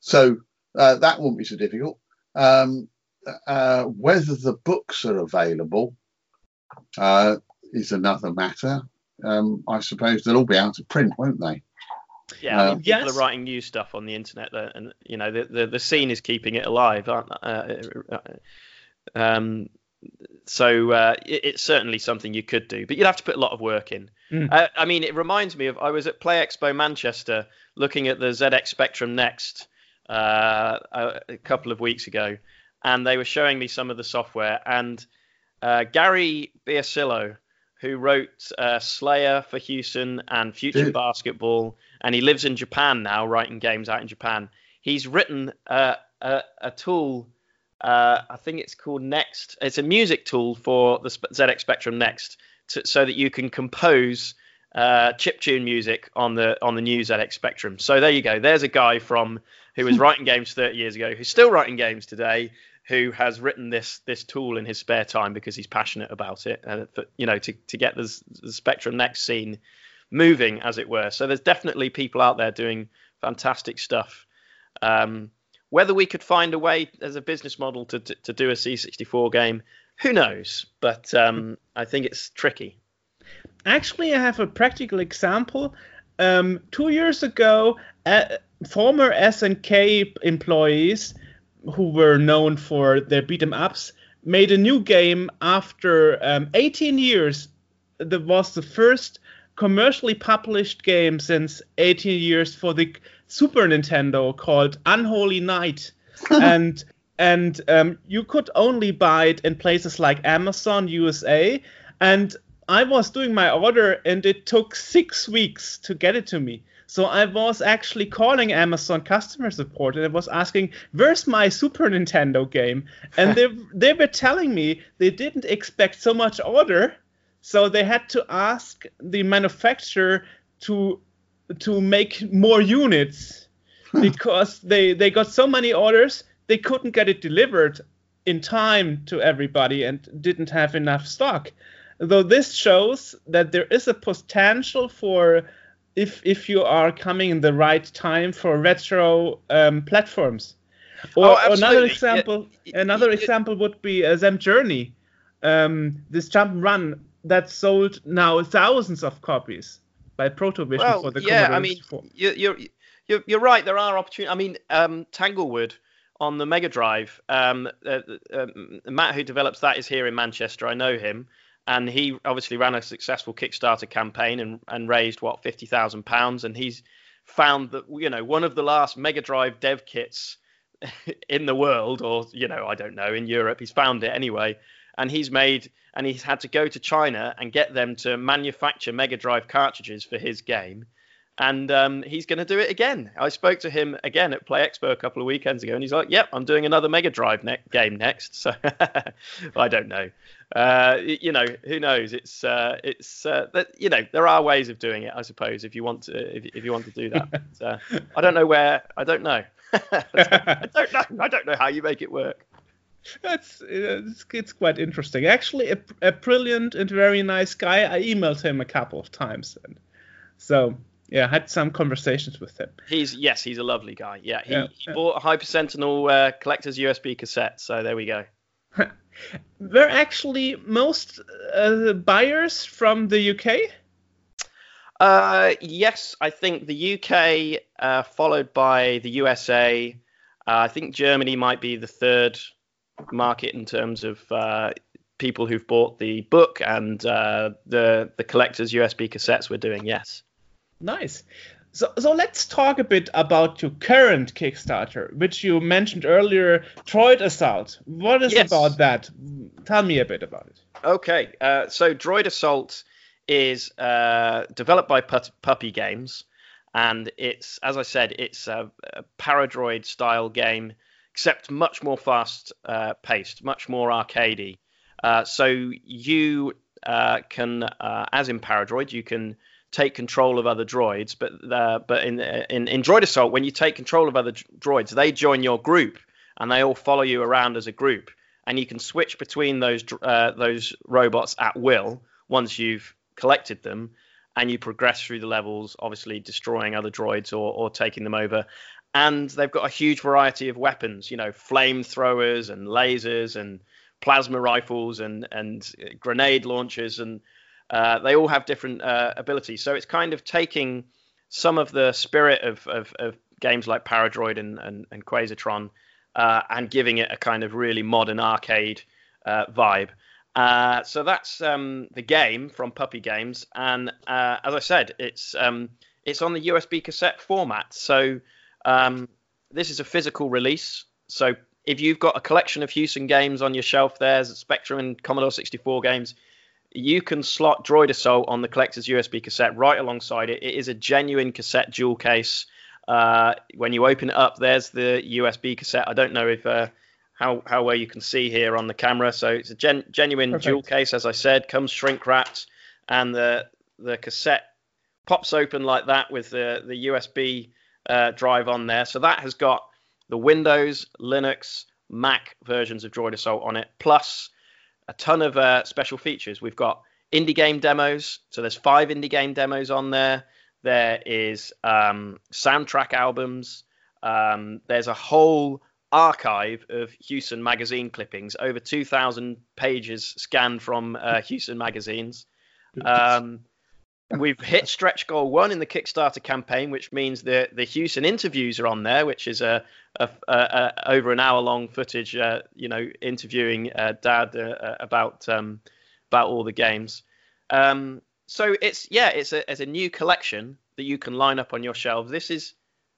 so uh, that wouldn't be so difficult. Um, uh, whether the books are available uh, is another matter. Um, I suppose they'll all be out of print, won't they? Yeah, I mean, uh, people yes. are writing new stuff on the internet, there, and you know the, the the scene is keeping it alive, aren't? Uh, um, so uh, it, it's certainly something you could do, but you'd have to put a lot of work in. Mm. Uh, I mean, it reminds me of I was at Play Expo Manchester looking at the Z X Spectrum Next uh, a, a couple of weeks ago, and they were showing me some of the software. And uh, Gary Biasillo, who wrote uh, Slayer for Hewson and Future Dude. Basketball, and he lives in Japan now, writing games out in Japan. He's written uh, a, a tool, uh, I think it's called Next. It's a music tool for the Z X Spectrum Next, to, so that you can compose uh, chiptune music on the on the new Z X Spectrum. So there you go. There's a guy from who was writing games thirty years ago, who's still writing games today, who has written this this tool in his spare time because he's passionate about it, and you know, to, to get the, the Spectrum Next scene moving, as it were. So there's definitely people out there doing fantastic stuff. Um, whether we could find a way as a business model to to, to do a C sixty-four game, who knows? But um, I think it's tricky. Actually, I have a practical example. Um, two years ago, uh, former S N K employees who were known for their beat-em-ups, made a new game after um, eighteen years. That was the first commercially published game since eighteen years for the Super Nintendo, called Unholy Night. and and um, you could only buy it in places like Amazon, U S A. And I was doing my order, and it took six weeks to get it to me. So I was actually calling Amazon customer support, and I was asking, where's my Super Nintendo game? And they they were telling me they didn't expect so much order, so they had to ask the manufacturer to to make more units because they, they got so many orders, they couldn't get it delivered in time to everybody and didn't have enough stock. Though this shows that there is a potential for... If if you are coming in the right time for retro um, platforms, or oh, another example, yeah. another yeah. example would be uh, Zem Journey, um, this jump and run that sold now thousands of copies by Protovision well, for the yeah, Commodore sixty-four. I mean, you, you're you're you're right. There are opportunities. I mean, um, Tanglewood on the Mega Drive. Um, uh, uh, Matt, who develops that, is here in Manchester. I know him. And he obviously ran a successful Kickstarter campaign and, and raised, what, fifty thousand pounds. And he's found that, you know, one of the last Mega Drive dev kits in the world, or, you know, I don't know, in Europe. He's found it anyway. And he's made, and he's had to go to China and get them to manufacture Mega Drive cartridges for his game. And um, he's going to do it again. I spoke to him again at Play Expo a couple of weekends ago, and he's like, yep, I'm doing another Mega Drive ne- game next. So I don't know. Uh, you know, who knows? It's uh, it's uh, that, you know, there are ways of doing it, I suppose, if you want to if, if you want to do that. But, uh, I don't know where. I don't know. I don't know. I don't know how you make it work. That's it's, it's quite interesting. Actually, a, a brilliant and very nice guy. I emailed him a couple of times, and so. Yeah, I had some conversations with him. He's yes, he's a lovely guy. Yeah, he, yeah, he yeah. bought a Hyper Sentinel uh, collector's U S B cassette, so there we go. Were actually most uh, buyers from the U K? Uh, yes, I think the U K uh, followed by the U S A. Uh, I think Germany might be the third market in terms of uh, people who've bought the book and uh, the the collector's U S B cassettes we're doing. Yes. Nice. So, so let's talk a bit about your current Kickstarter, which you mentioned earlier, Droid Assault. What is yes. about that? Tell me a bit about it. Okay. Uh, so Droid Assault is uh, developed by P- Puppy Games. And it's, as I said, it's a, a Paradroid style game, except much more fast uh, paced, much more arcadey. Uh, so you uh, can, uh, as in Paradroid, you can take control of other droids, but uh, but in, in in Droid Assault, when you take control of other droids, they join your group and they all follow you around as a group, and you can switch between those uh, those robots at will once you've collected them, and you progress through the levels, obviously destroying other droids or or taking them over. And they've got a huge variety of weapons, you know, flamethrowers and lasers and plasma rifles and and grenade launchers, and Uh, they all have different uh, abilities. So it's kind of taking some of the spirit of, of, of games like Paradroid and, and, and Quasitron uh, and giving it a kind of really modern arcade uh, vibe. Uh, so that's um, the game from Puppy Games. And uh, as I said, it's um, it's on the U S B cassette format. So um, this is a physical release. So if you've got a collection of Hewson games on your shelf, there's Spectrum and Commodore sixty-four games, you can slot Droid Assault on the collector's U S B cassette right alongside it. It is a genuine cassette jewel case. Uh, when you open it up, there's the U S B cassette. I don't know if uh, how, how well you can see here on the camera. So it's a gen- genuine Perfect. jewel case, as I said, comes shrink wrapped, and the the cassette pops open like that with the, the U S B uh, drive on there. So that has got the Windows, Linux, Mac versions of Droid Assault on it, plus a ton of uh, special features. We've got indie game demos. So there's five indie game demos on there. There is um, soundtrack albums. Um, there's a whole archive of Hewson magazine clippings, over two thousand pages scanned from uh, Hewson magazines. Um, we've hit stretch goal one in the Kickstarter campaign, which means the, the Hewson interviews are on there, which is a, a, a, a over an hour long footage, uh, you know, interviewing uh, Dad uh, about um, about all the games. Um, so it's yeah, it's a it's a new collection that you can line up on your shelves. This is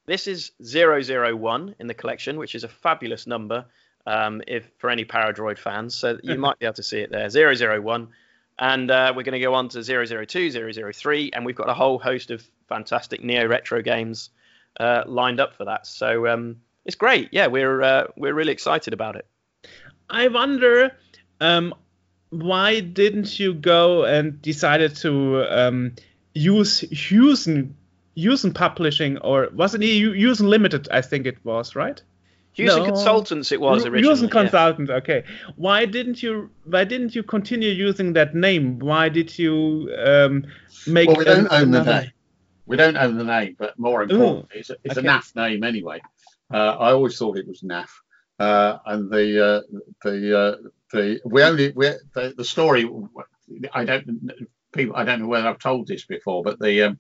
this is zero zero one in the collection, which is a fabulous number um, if for any Paradroid fans. So you might be able to see it there, zero zero one. And uh, we're going to go on to zero zero two, zero zero three, and we've got a whole host of fantastic neo-retro games uh, lined up for that. So um, it's great. Yeah, we're uh, we're really excited about it. I wonder um, why didn't you go and decided to um, use Hewson Hewson Publishing, or wasn't it Hewson Limited? I think it was, right? Hewson no. Consultants it was originally. Hewson Consultants, yeah. Okay. Why didn't you why didn't you continue using that name? Why did you um, make Well, we don't own the name. name. We don't own the name, but more importantly, Ooh, it's, a, it's okay. a naff name anyway. Uh, I always thought it was naff. Uh, and the uh, the uh, the we only we the, the story I don't people I don't know whether I've told this before, but the um,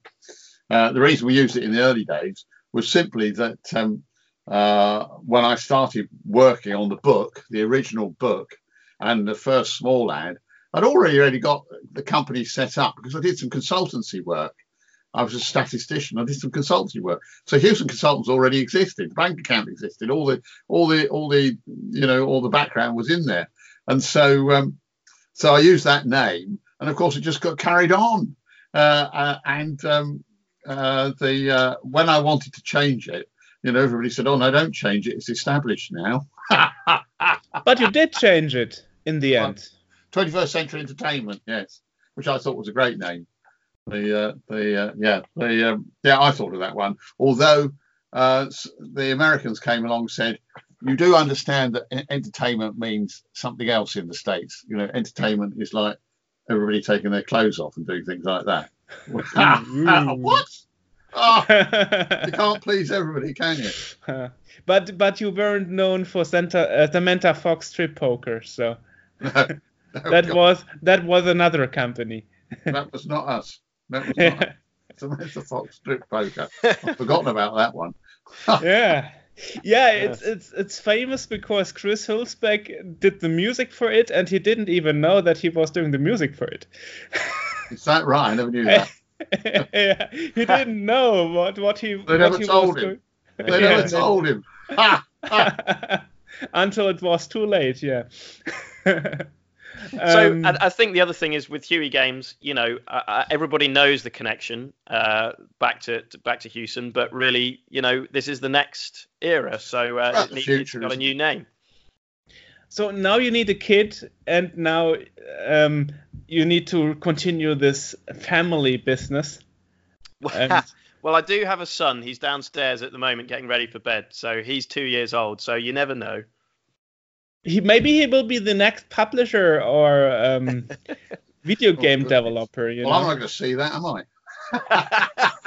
uh, the reason we used it in the early days was simply that um, Uh, when I started working on the book, the original book, and the first small ad, I'd already really got the company set up because I did some consultancy work. I was a statistician. I did some consultancy work. So Hewson Consultants already existed. The bank account existed. All the, all the, all the, you know, all the background was in there. And so, um, so I used that name, and of course it just got carried on. Uh, uh, and um, uh, the uh, when I wanted to change it, you know, everybody said, "Oh no, don't change it. It's established now." But you did change it in the end. twenty-first Century Entertainment, yes, which I thought was a great name. The uh, the uh, yeah the um, yeah I thought of that one. Although uh, the Americans came along and said, "You do understand that entertainment means something else in the States. You know, entertainment is like everybody taking their clothes off and doing things like that." What? Oh, you can't please everybody, can you? Uh, but but you weren't known for Santa, uh, Samantha Fox Strip Poker, so no, no, that God. was that was another company. That was not us. That was not us. and there's the Fox Strip Poker. I've forgotten about that one. yeah. Yeah, it's it's it's famous because Chris Hulsbeck did the music for it, and he didn't even know that he was doing the music for it. Is that right? I never knew that. yeah, he didn't know what what he. They never told him. They never told him. Until it was too late. Yeah. So um, I, I think the other thing is with Huey Games, you know, uh, everybody knows the connection uh, back to, to back to Hewson, but really, you know, this is the next era, so uh, it needs, it's got a new name. So now you need a kid, and now um, you need to continue this family business. And... Well, I do have a son. He's downstairs at the moment getting ready for bed, so he's two years old. So you never know. He, maybe he will be the next publisher or um, video game oh, developer. You well, know? I'm not going to see that,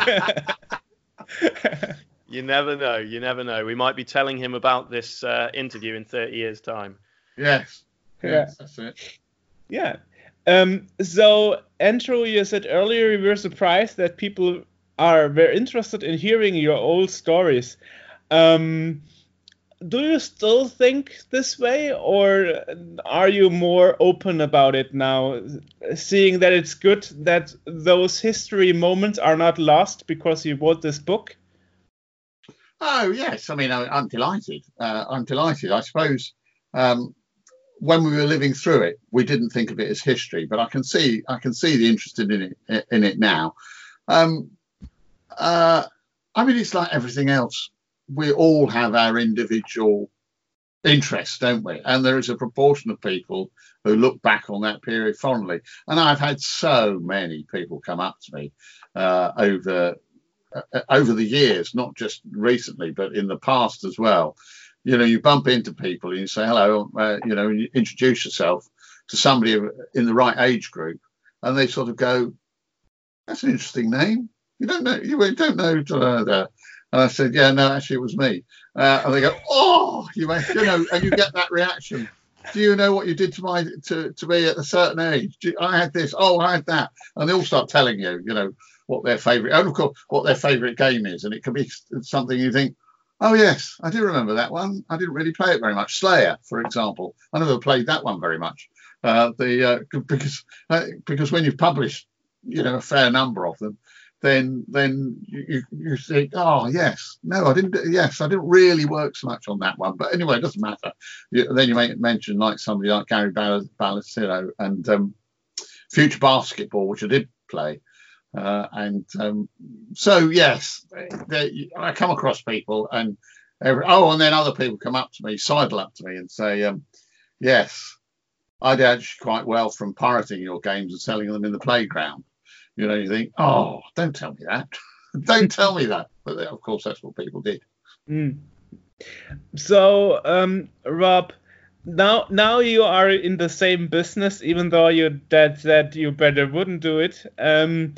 am I? You never know. You never know. We might be telling him about this uh, interview in thirty years' time. Yes. Yes, yeah. That's it. Yeah. Um, so, Andrew, you said earlier you were surprised that people are very interested in hearing your old stories. Um Do you still think this way, or are you more open about it now, seeing that it's good that those history moments are not lost because you wrote this book? Oh, yes. I mean, I, I'm delighted. Uh, I'm delighted. I suppose um, when we were living through it, we didn't think of it as history, but I can see I can see the interest in it, in it now. Um, uh, I mean, it's like everything else. We all have our individual interests, don't we? And there is a proportion of people who look back on that period fondly. And I've had so many people come up to me uh, over uh, over the years, not just recently, but in the past as well. You know, you bump into people and you say, hello, uh, you know, and you introduce yourself to somebody in the right age group. And they sort of go, that's an interesting name. You don't know, you don't know that. And I said, yeah, no, actually, it was me. Uh, and they go, oh, you know, and you get that reaction. Do you know what you did to my to, to me at a certain age? Do you, I had this. Oh, I had that. And they all start telling you, you know, what their favourite, and of course, what their favourite game is. And it could be something you think, oh, yes, I do remember that one. I didn't really play it very much. Slayer, for example. I never played that one very much. Uh, the uh, because uh, because when you've published, you know, a fair number of them, then then you you think, oh, yes, no, I didn't, yes, I didn't really work so much on that one. But anyway, it doesn't matter. You, then you may mention like somebody like Gary Ballestero and um, Future Basketball, which I did play. Uh, and um, so, yes, they, I come across people and, every, oh, and then other people come up to me, sidle up to me and say, um, yes, I did actually quite well from pirating your games and selling them in the playground. You know, you think, oh, don't tell me that. Don't tell me that. But of course, that's what people did. Mm. So, um, Rob, now now you are in the same business, even though your dad said you better wouldn't do it. Um,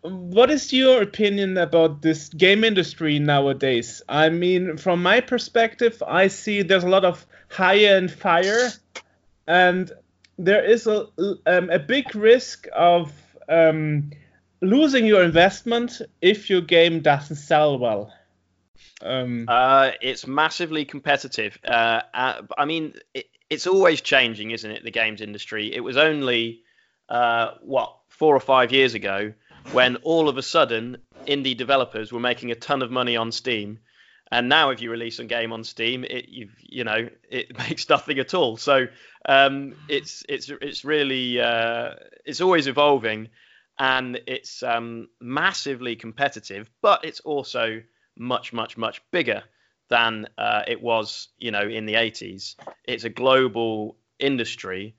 what is your opinion about this game industry nowadays? I mean, from my perspective, I see there's a lot of high-end fire. And there is a, um, a big risk of um, losing your investment if your game doesn't sell well. Um, uh, it's massively competitive. Uh, uh, I mean, it, it's always changing, isn't it? The games industry. It was only uh, what four or five years ago when all of a sudden indie developers were making a ton of money on Steam, and now if you release a game on Steam, it you've, you know it makes nothing at all. So um, it's it's it's really uh, it's always evolving. And it's um, massively competitive, but it's also much, much, much bigger than uh, it was, you know, in the eighties. It's a global industry.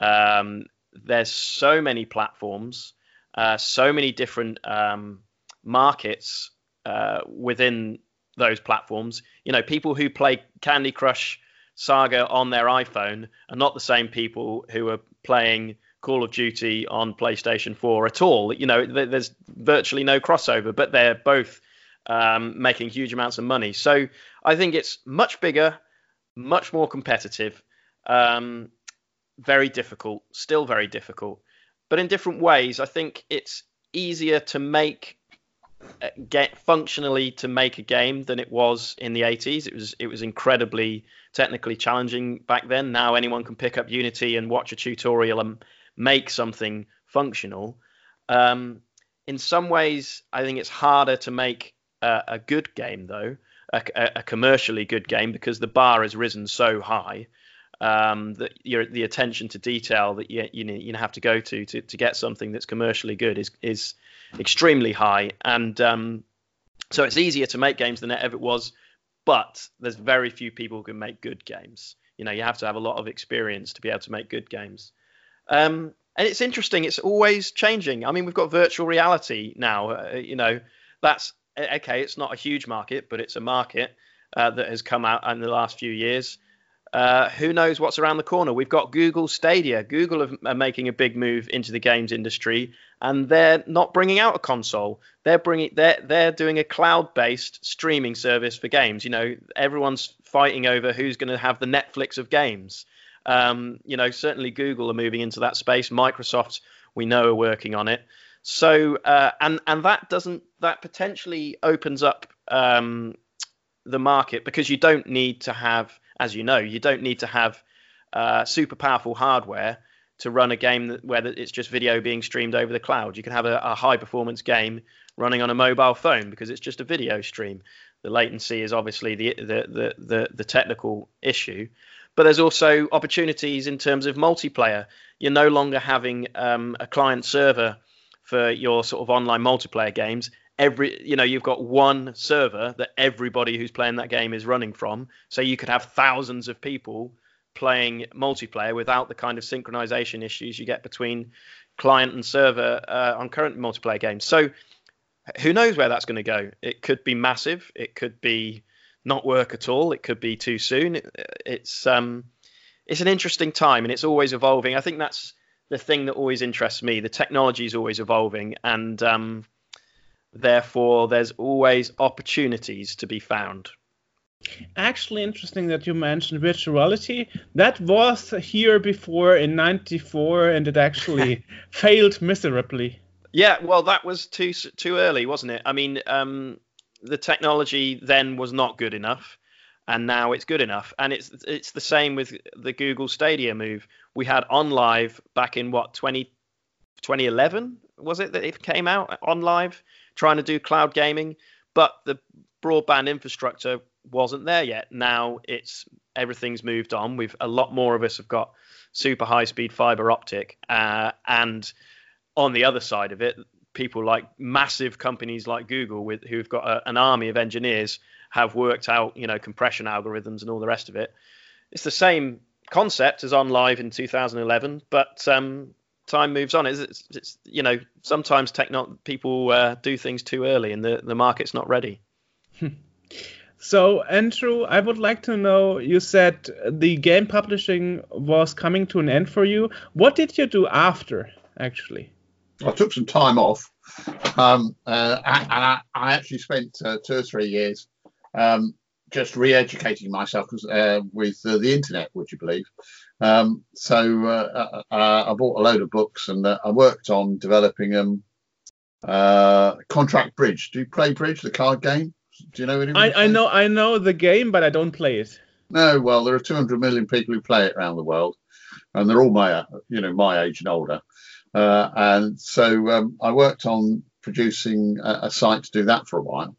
Um, there's so many platforms, uh, so many different um, markets uh, within those platforms. You know, people who play Candy Crush Saga on their iPhone are not the same people who are playing Call of Duty on PlayStation four at all. You know, there's virtually no crossover, but they're both um, making huge amounts of money. So I think it's much bigger, much more competitive, um, very difficult, still very difficult, but in different ways. I think it's easier to make get functionally to make a game than it was in the eighties. It was it was incredibly technically challenging back then. Now anyone can pick up Unity and watch a tutorial and make something functional. Um, in some ways, I think it's harder to make a, a good game, though, a, a commercially good game, because the bar has risen so high um, that your, the attention to detail that you you, know, you have to go to, to to get something that's commercially good is is extremely high. And um, so it's easier to make games than it ever was, but there's very few people who can make good games. You know, you have to have a lot of experience to be able to make good games. Um, and it's interesting. It's always changing. I mean, we've got virtual reality now. Uh, you know, that's okay. It's not a huge market, but it's a market uh, that has come out in the last few years. Uh, who knows what's around the corner? We've got Google Stadia. Google are making a big move into the games industry, and they're not bringing out a console. They're bringing they're they're doing a cloud-based streaming service for games. You know, everyone's fighting over who's going to have the Netflix of games. Um, you know, certainly Google are moving into that space. Microsoft, we know, are working on it. So, uh, and and that doesn't that potentially opens up um, the market, because you don't need to have, as you know, you don't need to have uh, super powerful hardware to run a game that, where it's just video being streamed over the cloud. You can have a, a high performance game running on a mobile phone because it's just a video stream. The latency is obviously the the the the, the technical issue. But there's also opportunities in terms of multiplayer. You're no longer having um, a client server for your sort of online multiplayer games. Every, you know, you've got one server that everybody who's playing that game is running from. So you could have thousands of people playing multiplayer without the kind of synchronization issues you get between client and server uh, on current multiplayer games. So who knows where that's going to go? It could be massive. It could be not work at all. It could be too soon. It's um, it's an interesting time, and it's always evolving. I think that's the thing that always interests me. The technology is always evolving, and um, therefore there's always opportunities to be found. Actually, interesting that you mentioned virtuality. That was here before in ninety-four, and it actually failed miserably. Yeah, well, that was too too early, wasn't it? I mean. Um, The technology then was not good enough, and now it's good enough. And it's it's the same with the Google Stadia move. We had OnLive back in what twenty eleven was it that it came out? OnLive, trying to do cloud gaming, but the broadband infrastructure wasn't there yet. Now it's everything's moved on. We've a lot more of us have got super high speed fiber optic, uh, and on the other side of it, people like massive companies like Google, with who've got a, an army of engineers, have worked out, you know, compression algorithms and all the rest of it. It's the same concept as OnLive in two thousand eleven, but um, time moves on. It's, it's, it's you know, sometimes techno- people uh, do things too early, and the, the market's not ready. So, Andrew, I would like to know, you said the game publishing was coming to an end for you. What did you do after, actually? I took some time off, um, uh, and I, I actually spent uh, two or three years um, just re-educating myself uh, with uh, the internet, would you believe? Um, so uh, uh, I bought a load of books, and uh, I worked on developing um, uh, Contract Bridge. Do you play Bridge, the card game? Do you know anyone? I, I know, I know the game, but I don't play it. No, well, there are two hundred million people who play it around the world, and they're all my, you know, my age and older. Uh, and so um, I worked on producing a, a site to do that for a while,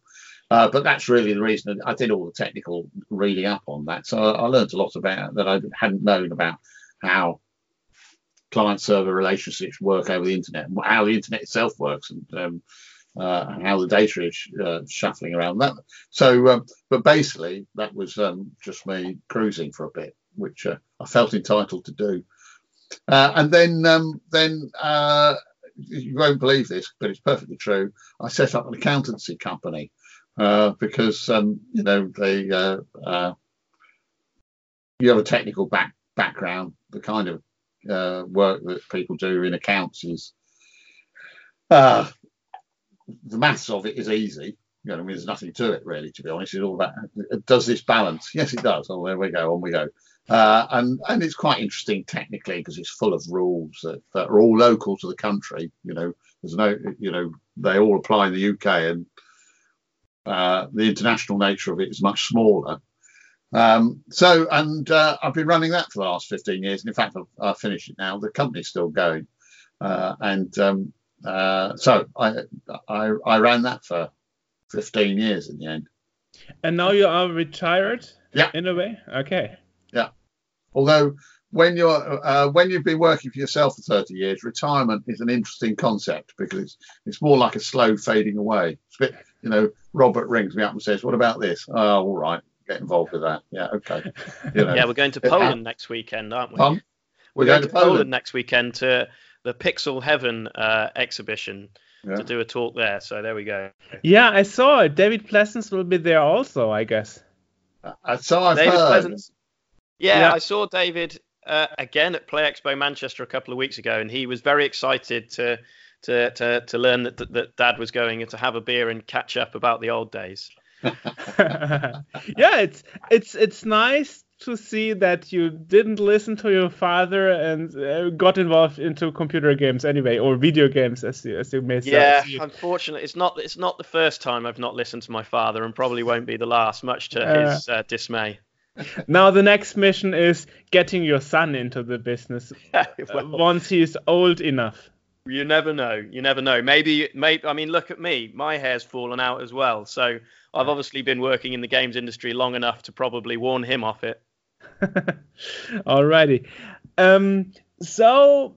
uh, but that's really the reason that I did all the technical reading up on that. So I, I learned a lot about that I hadn't known about how client-server relationships work over the internet, and how the internet itself works, and um, uh, how the data is uh, shuffling around that. So, um, but basically that was um, just me cruising for a bit, which uh, I felt entitled to do. Uh, and then, um, then uh, you won't believe this, but it's perfectly true. I set up an accountancy company uh, because, um, you know, they uh, uh, you have a technical back background. The kind of uh, work that people do in accounts is uh, the maths of it is easy. You know, I mean, there's nothing to it really, to be honest. It's all about, does this balance? Yes, it does. Oh, there we go. On we go. Uh, and, and it's quite interesting technically because it's full of rules that, that are all local to the country. You know, there's no, you know, they all apply in the U K, and uh, the international nature of it is much smaller. Um, so, and uh, I've been running that for the last fifteen years. And in fact, I've, I've finished it now. The company's still going. Uh, and um, uh, so I, I, I ran that for fifteen years in the end. And now you are retired? Yeah. In a way? Okay. Yeah. Although when you're uh, when you've been working for yourself for thirty years, retirement is an interesting concept because it's it's more like a slow fading away. It's a bit, you know, Robert rings me up and says, "What about this?" Oh, all right, get involved with that. Yeah, okay. You know. Yeah, we're going to Poland uh, next weekend, aren't we? Um, we're, we're going, going to, to Poland. Poland next weekend to the Pixel Heaven uh, exhibition. Yeah. To do a talk there, so there we go. Yeah, I saw it. David Pleasance will be there also, I guess. I saw David Pleasance. Yeah, yeah, I saw David uh, again at Play Expo Manchester a couple of weeks ago, and he was very excited to to to, to learn that, that that Dad was going and to have a beer and catch up about the old days. Yeah, it's it's it's nice to see that you didn't listen to your father and uh, got involved into computer games anyway, or video games, as you, as you may say. Yeah, unfortunately, it's not it's not the first time I've not listened to my father, and probably won't be the last, much to uh, his uh, dismay. Now the next mission is getting your son into the business well, once he is old enough. You never know. You never know. Maybe, maybe. I mean, look at me. My hair's fallen out as well. So I've obviously been working in the games industry long enough to probably warn him off it. Alrighty. Um, so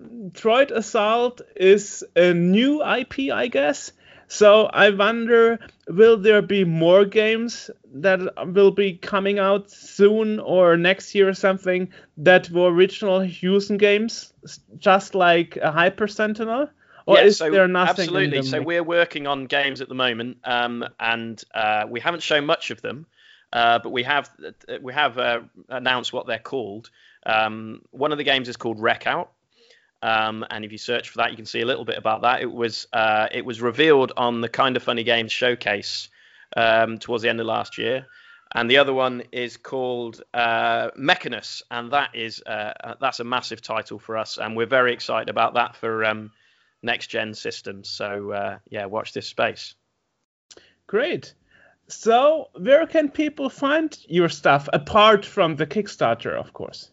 Droid Assault is a new I P, I guess. So I wonder, will there be more games that will be coming out soon or next year or something that were original Hewson games, just like a Hyper Sentinel? Or yeah, is so there nothing? Absolutely. So we're working on games at the moment, um, and uh, we haven't shown much of them. Uh, but we have we have uh, announced what they're called. Um, one of the games is called Wreck Out, um, and if you search for that, you can see a little bit about that. It was uh, it was revealed on the Kind of Funny Games showcase um, towards the end of last year, and the other one is called uh, Mechanus, and that is uh, that's a massive title for us, and we're very excited about that for um, next gen systems. So uh, yeah, watch this space. Great. So where can people find your stuff, apart from the Kickstarter, of course?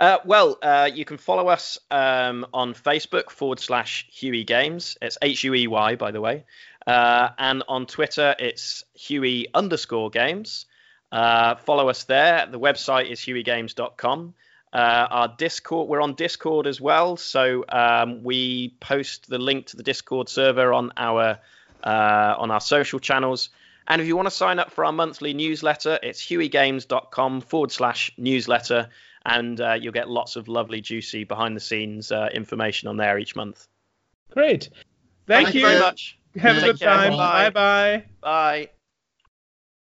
Uh, well, uh, you can follow us um, on Facebook, forward slash Huey Games. It's H U E Y, by the way. Uh, and on Twitter, it's Huey underscore games. Uh, follow us there. The website is huey games dot com. Uh, our Discord, we're on Discord as well. So um, we post the link to the Discord server on our uh, on our social channels. And if you want to sign up for our monthly newsletter, it's huey games dot com forward slash newsletter. And uh, you'll get lots of lovely, juicy, behind-the-scenes uh, information on there each month. Great. Thank, Thank you very much. Have a good time. Bye-bye. Bye.